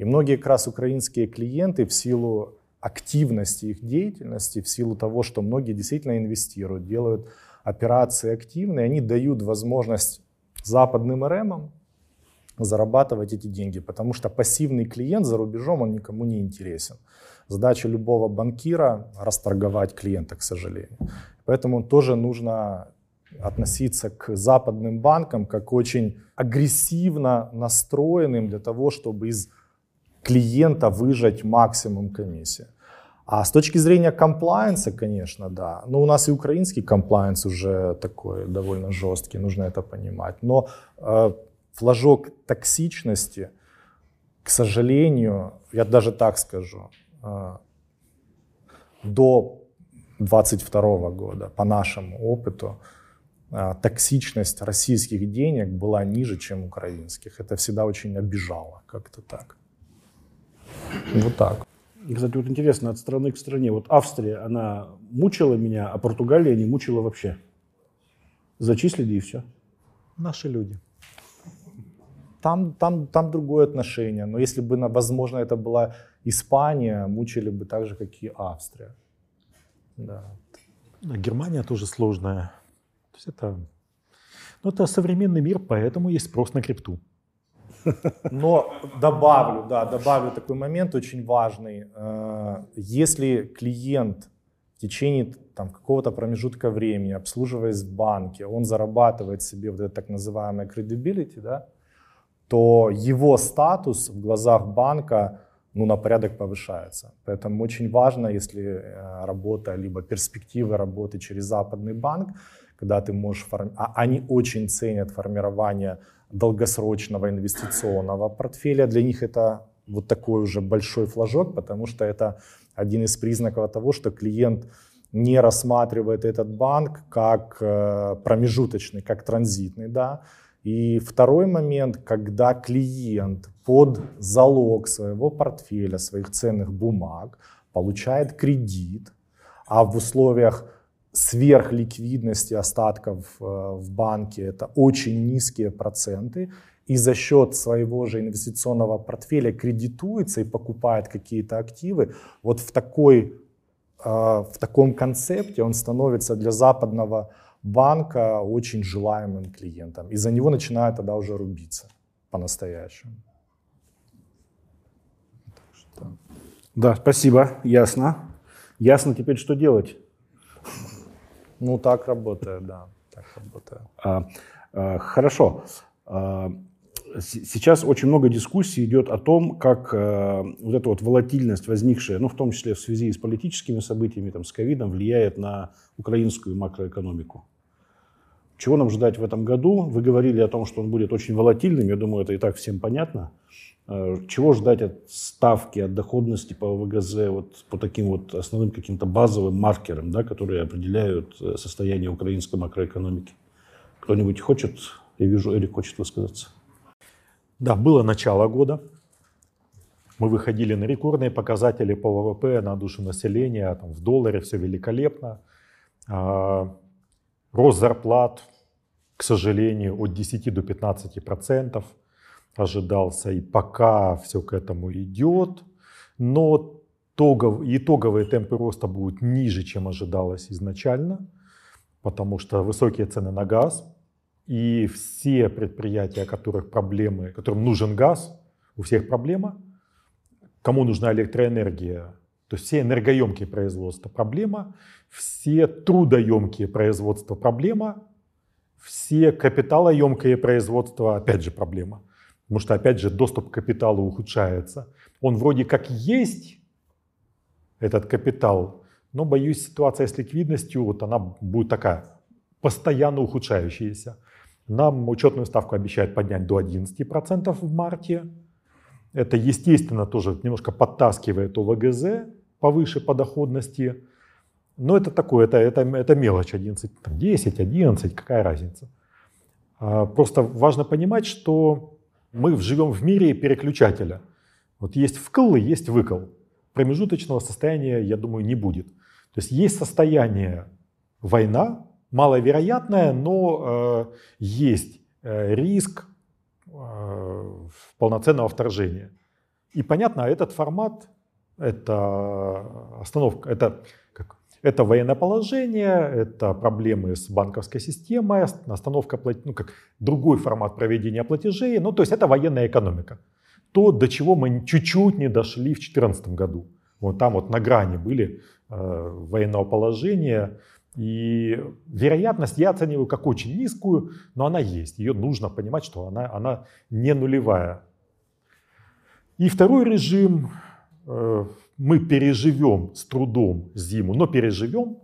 И многие как раз украинские клиенты в силу активности их деятельности, в силу того, что многие действительно инвестируют, делают операции активные, они дают возможность западным РМам зарабатывать эти деньги, потому что пассивный клиент за рубежом, он никому не интересен. Задача любого банкира – расторговать клиента, к сожалению. Поэтому тоже нужно относиться к западным банкам как очень агрессивно настроенным для того, чтобы из клиента выжать максимум комиссии. А с точки зрения комплаенса, конечно, да. Но у нас и украинский комплаенс уже такой довольно жесткий, нужно это понимать. Но флажок токсичности, к сожалению, я даже так скажу, до 22 года, по нашему опыту, токсичность российских денег была ниже, чем украинских. Это всегда очень обижало, как-то так. Вот так. Кстати, вот интересно, от страны к стране. Вот Австрия, она мучила меня, а Португалия не мучила вообще. Зачислили и все. Наши люди. Там другое отношение. Но если бы, возможно, это была Испания, мучили бы так же, как и Австрия. Да. Германия тоже сложная. То есть это современный мир, поэтому есть спрос на крипту. Но добавлю такой момент очень важный. Если клиент в течение какого-то промежутка времени, обслуживаясь в банке, он зарабатывает себе вот это так называемое credibility, да, то его статус в глазах банка на порядок повышается. Поэтому очень важно, если работа, либо перспективы работы через западный банк, когда ты можешь они очень ценят формирование долгосрочного инвестиционного портфеля. Для них это вот такой уже большой флажок, потому что это один из признаков того, что клиент не рассматривает этот банк как промежуточный, как транзитный, да. И второй момент, когда клиент под залог своего портфеля, своих ценных бумаг получает кредит, а в условиях сверхликвидности остатков в банке это очень низкие проценты, и за счет своего же инвестиционного портфеля кредитуется и покупает какие-то активы, вот в таком концепте он становится для западного банка очень желаемым клиентом. И за него начинают тогда уже рубиться. по-настоящему. Да, спасибо, ясно. Ясно теперь, что делать. Ну, так работает, да. Так работает. Хорошо. Сейчас очень много дискуссий идет о том, как вот эта вот волатильность, возникшая, ну, в том числе в связи с политическими событиями, там, с ковидом, влияет на украинскую макроэкономику. Чего нам ждать в этом году? Вы говорили о том, что он будет очень волатильным. Я думаю, это и так всем понятно. Чего ждать от ставки, от доходности по ВГЗ, вот по таким вот основным каким-то базовым маркерам, да, которые определяют состояние украинской макроэкономики? Кто-нибудь хочет? Я вижу, Эрик хочет высказаться. Да, было начало года. Мы выходили на рекордные показатели по ВВП на душу населения, там, в долларе все великолепно. Рост зарплат, к сожалению, от 10 до 15% ожидался, и пока все к этому идет, но итоговые темпы роста будут ниже, чем ожидалось изначально, потому что высокие цены на газ, и все предприятия, у которых проблемы, которым нужен газ, у всех проблема, кому нужна электроэнергия. То есть все энергоемкие производства – проблема, все трудоемкие производства – проблема, все капиталоемкие производства – опять же проблема. Потому что, опять же, доступ к капиталу ухудшается. Он вроде как есть, этот капитал, но, боюсь, ситуация с ликвидностью, вот она будет такая, постоянно ухудшающаяся. Нам учетную ставку обещают поднять до 11% в марте. Это, естественно, тоже немножко подтаскивает ОВГЗ повыше по доходности. Но это такое, это мелочь, 11, 10, 11, какая разница. Просто важно понимать, что мы живем в мире переключателя. Вот есть вкл и есть выкл. Промежуточного состояния, я думаю, не будет. То есть есть состояние война, маловероятное, но есть риск полноценного вторжения. И понятно, этот формат, это остановка, это военное положение, это проблемы с банковской системой, остановка платежей, ну, как другой формат проведения платежей. Ну, то есть это военная экономика. То, до чего мы чуть-чуть не дошли в 2014 году. Вот там вот на грани были военного положения. И вероятность я оцениваю как очень низкую, но она есть. Ее нужно понимать, что она не нулевая. И второй режим. Мы переживем с трудом зиму, но переживем.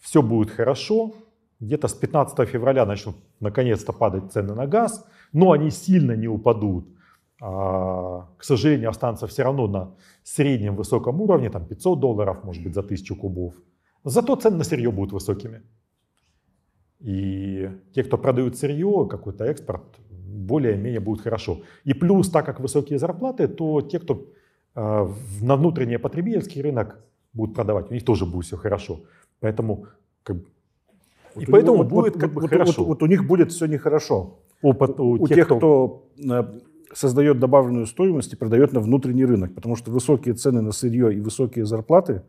Все будет хорошо. Где-то с 15 февраля начнут наконец-то падать цены на газ. Но они сильно не упадут. К сожалению, останутся все равно на среднем высоком уровне. Там $500, может быть, за 1000 кубов. Зато цены на сырье будут высокими. И те, кто продают сырье, какой-то экспорт, более-менее будет хорошо. И плюс, так как высокие зарплаты, то те, кто на внутренний потребительский рынок будут продавать, у них тоже будет все хорошо. Поэтому, и поэтому будет как бы хорошо. Вот у них будет все нехорошо. У тех, кто создает добавленную стоимость и продает на внутренний рынок. Потому что высокие цены на сырье и высокие зарплаты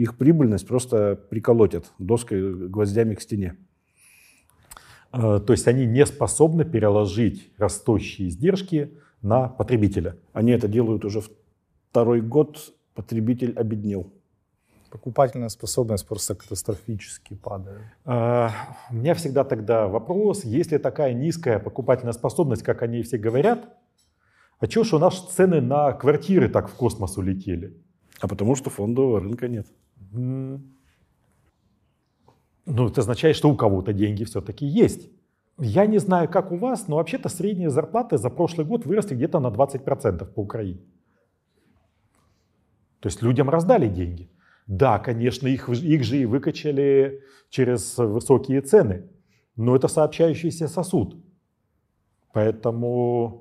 их прибыльность просто приколотят доской, гвоздями к стене. То есть они не способны переложить растущие издержки на потребителя. Они это делают уже второй год, потребитель обеднел. Покупательная способность просто катастрофически падает. У меня всегда тогда вопрос, если такая низкая покупательная способность, как они все говорят, а чего ж у нас цены на квартиры так в космос улетели? А потому что фондового рынка нет. Ну, это означает, что у кого-то деньги все-таки есть. Я не знаю, как у вас, но вообще-то средние зарплаты за прошлый год выросли где-то на 20% по Украине. То есть людям раздали деньги. Да, конечно, их же и выкачали через высокие цены. Но это сообщающийся сосуд. Поэтому...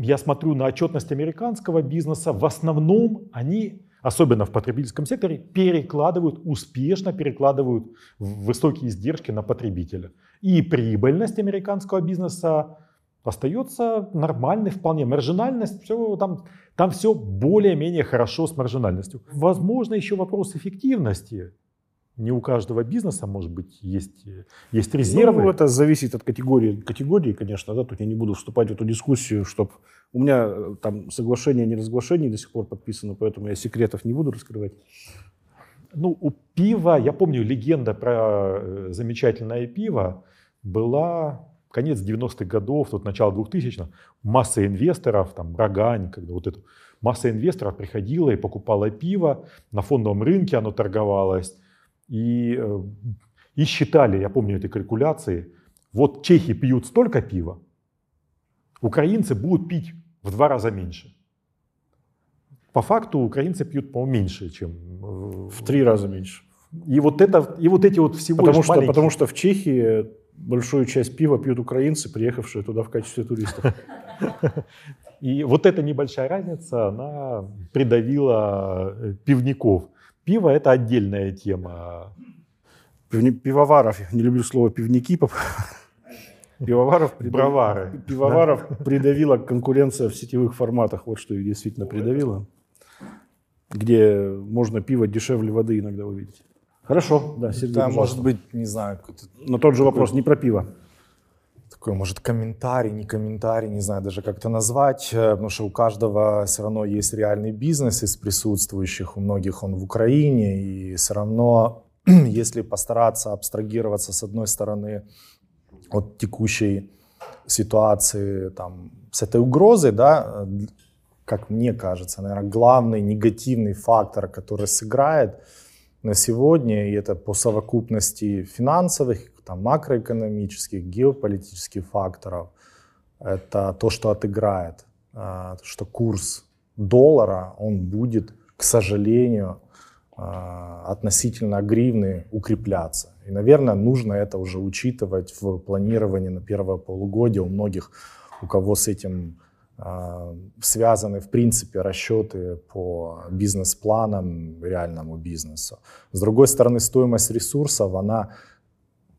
Я смотрю на отчетность американского бизнеса, в основном они, особенно в потребительском секторе, успешно перекладывают высокие издержки на потребителя. И прибыльность американского бизнеса остается нормальной, вполне маржинальность, все, там все более-менее хорошо с маржинальностью. Возможно, еще вопрос эффективности. Не у каждого бизнеса, может быть, есть резервы. Ну, это зависит от категории, конечно. Да? Тут я не буду вступать в эту дискуссию, чтобы... У меня там соглашение о неразглашении до сих пор подписано, поэтому я секретов не буду раскрывать. Ну, у пива... Я помню, легенда про замечательное пиво была... Конец 90-х годов, тут начало 2000-х, масса инвесторов, там, Рогань, когда вот это... Масса инвесторов приходила и покупала пиво, на фондовом рынке оно торговалось, и считали, я помню эти калькуляции, вот чехи пьют столько пива, украинцы будут пить в 2 раза меньше. По факту украинцы пьют, по-моему, меньше, чем... В 3 раза меньше. И вот, это, и вот эти вот всего потому лишь что, маленькие... Потому что в Чехии... Большую часть пива пьют украинцы, приехавшие туда в качестве туристов. И вот эта небольшая разница, она придавила пивников. Пиво – это отдельная тема. Пивоваров, я не люблю слово пивники. Пивоваров придавила конкуренция в сетевых форматах. Вот что ее действительно придавила. Где можно пиво дешевле воды иногда увидеть. Хорошо, да, Сергей, да, может быть, не знаю. Но тот же вопрос, не про пиво. Такой, может, комментарий, не знаю даже, как это назвать, потому что у каждого все равно есть реальный бизнес из присутствующих, у многих он в Украине, и все равно, если постараться абстрагироваться, с одной стороны, от текущей ситуации, там, с этой угрозой, да, как мне кажется, наверное, главный негативный фактор, который сыграет на сегодня, и это по совокупности финансовых, там, макроэкономических, геополитических факторов, это то, что отыграет, что курс доллара, он будет, к сожалению, относительно гривны укрепляться. И, наверное, нужно это уже учитывать в планировании на первое полугодие у многих, у кого с этим связаны, в принципе, расчеты по бизнес-планам, реальному бизнесу. С другой стороны, стоимость ресурсов, она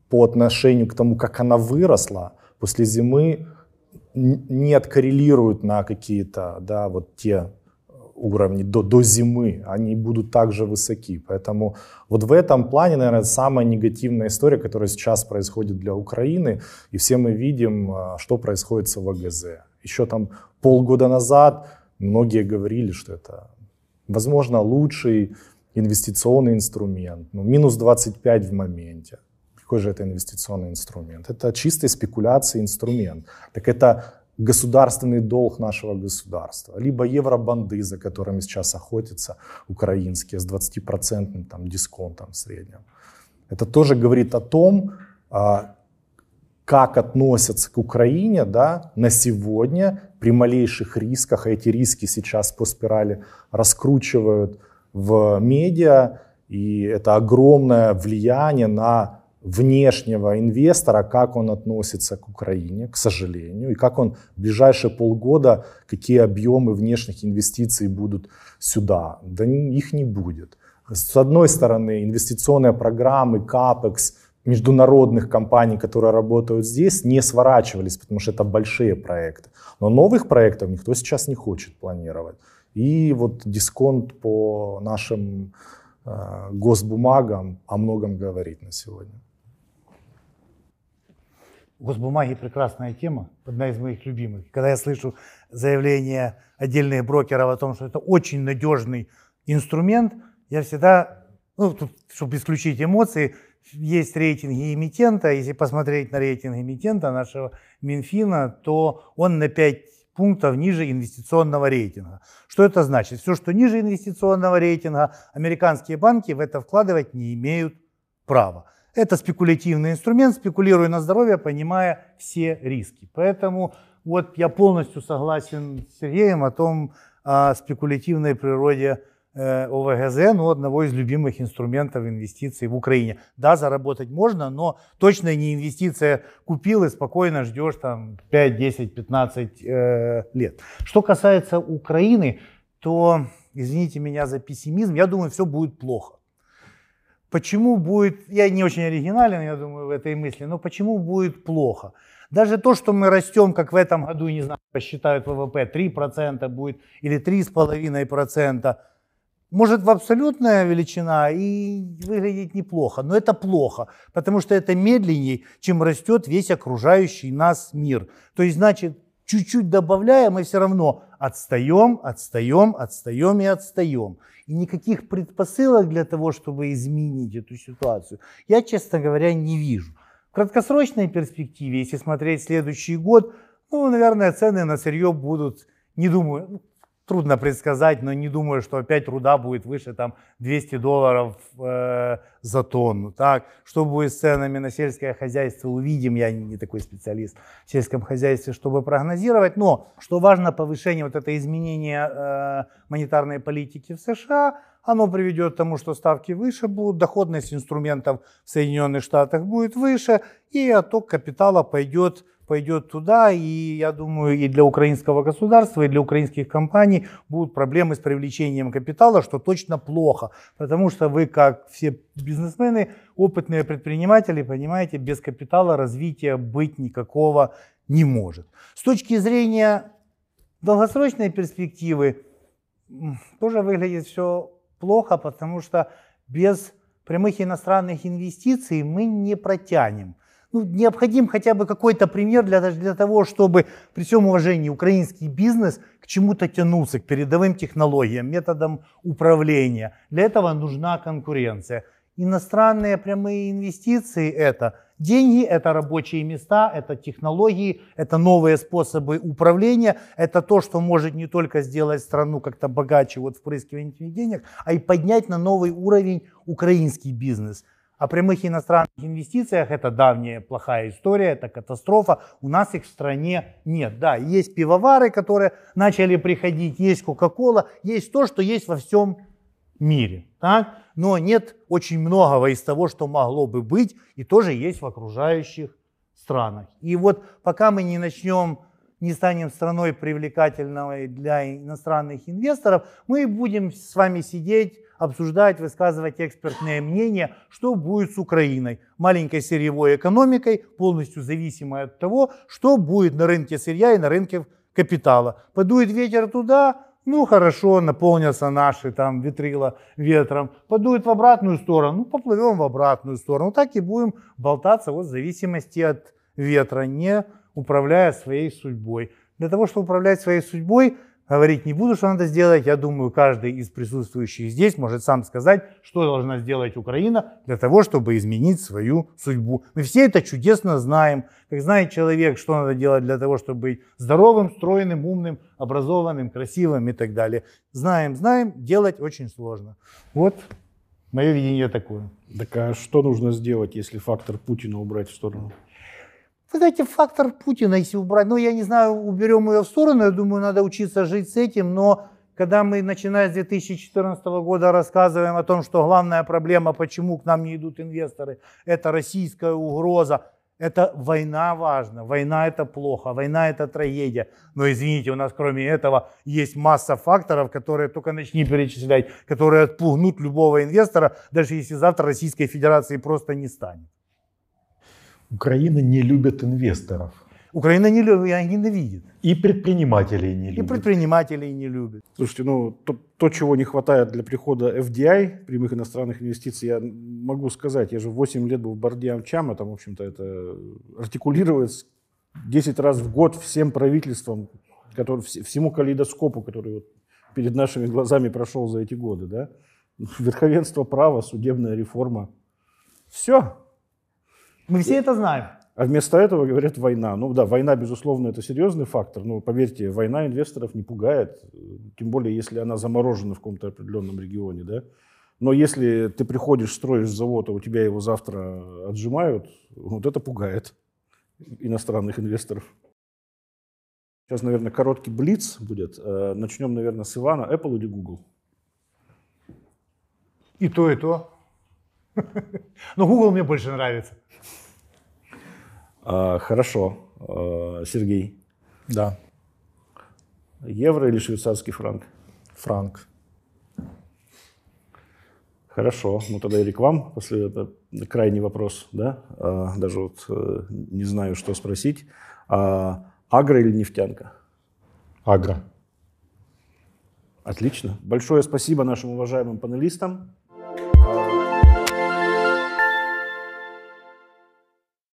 по отношению к тому, как она выросла, после зимы не откоррелирует на какие-то, да, вот те уровни до зимы, они будут также высоки. Поэтому вот в этом плане, наверное, самая негативная история, которая сейчас происходит для Украины, и все мы видим, что происходит с ОВГЗ. Еще там полгода назад многие говорили, что это, возможно, лучший инвестиционный инструмент. Ну, минус 25 в моменте. Какой же это инвестиционный инструмент? Это чистая спекуляция инструмент. Так это государственный долг нашего государства. Либо евробанды, за которыми сейчас охотятся украинские, с 20% там, дисконтом в среднем. Это тоже говорит о том, как относятся к Украине, да, на сегодня при малейших рисках, а эти риски сейчас по спирали раскручивают в медиа, и это огромное влияние на внешнего инвестора, как он относится к Украине, к сожалению, и как он в ближайшие полгода, какие объемы внешних инвестиций будут сюда. Да их не будет. С одной стороны, инвестиционные программы, капекс, международных компаний, которые работают здесь, не сворачивались, потому что это большие проекты. Но новых проектов никто сейчас не хочет планировать. И вот дисконт по нашим госбумагам о многом говорит на сегодня. Госбумаги – прекрасная тема, одна из моих любимых. Когда я слышу заявления отдельных брокеров о том, что это очень надежный инструмент, я всегда, ну, тут, чтобы исключить эмоции, есть рейтинги эмитента, если посмотреть на рейтинг эмитента нашего Минфина, то он на 5 пунктов ниже инвестиционного рейтинга. Что это значит? Все, что ниже инвестиционного рейтинга, американские банки в это вкладывать не имеют права. Это спекулятивный инструмент, спекулируя на здоровье, понимая все риски. Поэтому вот я полностью согласен с Сергеем о том, о спекулятивной природе ОВГЗ, ну, одного из любимых инструментов инвестиций в Украине. Да, заработать можно, но точно не инвестиция купил и спокойно ждешь там 5, 10, 15 лет. Что касается Украины, то, извините меня за пессимизм, я думаю, все будет плохо. Почему будет, я не очень оригинален, я думаю, в этой мысли, но почему будет плохо? Даже то, что мы растем, как в этом году, не знаю, посчитают ВВП, 3% будет или 3,5%, Может, в абсолютная величина и выглядеть неплохо, но это плохо, потому что это медленнее, чем растет весь окружающий нас мир. То есть, значит, чуть-чуть добавляя, мы все равно отстаем. И никаких предпосылок для того, чтобы изменить эту ситуацию, я, честно говоря, не вижу. В краткосрочной перспективе, если смотреть следующий год, ну, наверное, цены на сырье будут, не думаю, трудно предсказать, но не думаю, что опять руда будет выше там, $200 за тонну. Так, что будет с ценами на сельское хозяйство, увидим. Я не такой специалист в сельском хозяйстве, чтобы прогнозировать. Но, что важно, повышение, вот это изменение монетарной политики в США, оно приведет к тому, что ставки выше будут, доходность инструментов в Соединенных Штатах будет выше, и отток капитала пойдет туда, и, я думаю, и для украинского государства, и для украинских компаний будут проблемы с привлечением капитала, что точно плохо, потому что вы, как все бизнесмены, опытные предприниматели, понимаете, без капитала развития быть никакого не может. С точки зрения долгосрочной перспективы тоже выглядит все плохо, потому что без прямых иностранных инвестиций мы не протянем. Ну, необходим хотя бы какой-то пример для того, чтобы при всем уважении украинский бизнес к чему-то тянулся, к передовым технологиям, методам управления. Для этого нужна конкуренция. Иностранные прямые инвестиции – это деньги, это рабочие места, это технологии, это новые способы управления, это то, что может не только сделать страну как-то богаче вот впрыскиванием денег, а и поднять на новый уровень украинский бизнес. О прямых иностранных инвестициях — это давняя плохая история, это катастрофа, у нас их в стране нет. Да, есть пивовары, которые начали приходить, есть Coca-Cola, есть то, что есть во всем мире, так? Но нет очень многого из того, что могло бы быть, и тоже есть в окружающих странах. И вот пока мы не станем страной привлекательной для иностранных инвесторов, мы будем с вами сидеть, обсуждать, высказывать экспертное мнение, что будет с Украиной, маленькой сырьевой экономикой, полностью зависимой от того, что будет на рынке сырья и на рынке капитала. Подует ветер туда, ну хорошо, наполнятся наши там ветрила ветром. Подует в обратную сторону, ну поплывем в обратную сторону. Так и будем болтаться вот в зависимости от ветра, не управляя своей судьбой. Для того, чтобы управлять своей судьбой, говорить не буду, что надо сделать. Я думаю, каждый из присутствующих здесь может сам сказать, что должна сделать Украина для того, чтобы изменить свою судьбу. Мы все это чудесно знаем. Как знает человек, что надо делать для того, чтобы быть здоровым, стройным, умным, образованным, красивым и так далее. Знаем, делать очень сложно. Вот мое видение такое. Так а что нужно сделать, если фактор Путина убрать в сторону? Вы знаете, фактор Путина, если убрать, ну, я не знаю, уберем ее в сторону, я думаю, надо учиться жить с этим, но когда мы, начиная с 2014 года, рассказываем о том, что главная проблема, почему к нам не идут инвесторы, это российская угроза, это война важна, война это плохо, война это трагедия. Но извините, у нас кроме этого есть масса факторов, которые только начни перечислять, которые отпугнут любого инвестора, даже если завтра Российской Федерации просто не станет. Украина не любит инвесторов. Украина не любит, она ненавидит. И предпринимателей не любит. Слушайте, ну то, чего не хватает для прихода FDI, прямых иностранных инвестиций, я могу сказать, я же 8 лет был в борде Амчама, там, в общем-то, это артикулируется 10 раз в год всем правительствам, всему калейдоскопу, который вот перед нашими глазами прошел за эти годы. Да? Верховенство права, судебная реформа. Все. Мы все это знаем. А вместо этого говорят война. Ну да, война, безусловно, это серьезный фактор, но поверьте, война инвесторов не пугает, тем более, если она заморожена в каком-то определенном регионе, да. Но если ты приходишь, строишь завод, а у тебя его завтра отжимают, вот это пугает иностранных инвесторов. Сейчас, наверное, короткий блиц будет. Начнем, наверное, с Ивана. Apple или Google? И то, и то. Но Google мне больше нравится. Хорошо. Сергей. Да. Евро или швейцарский франк? Франк. Хорошо. Ну тогда и к вам. Крайний вопрос, да? Даже вот не знаю, что спросить. Агро или нефтянка? Агро. Отлично. Большое спасибо нашим уважаемым панелистам.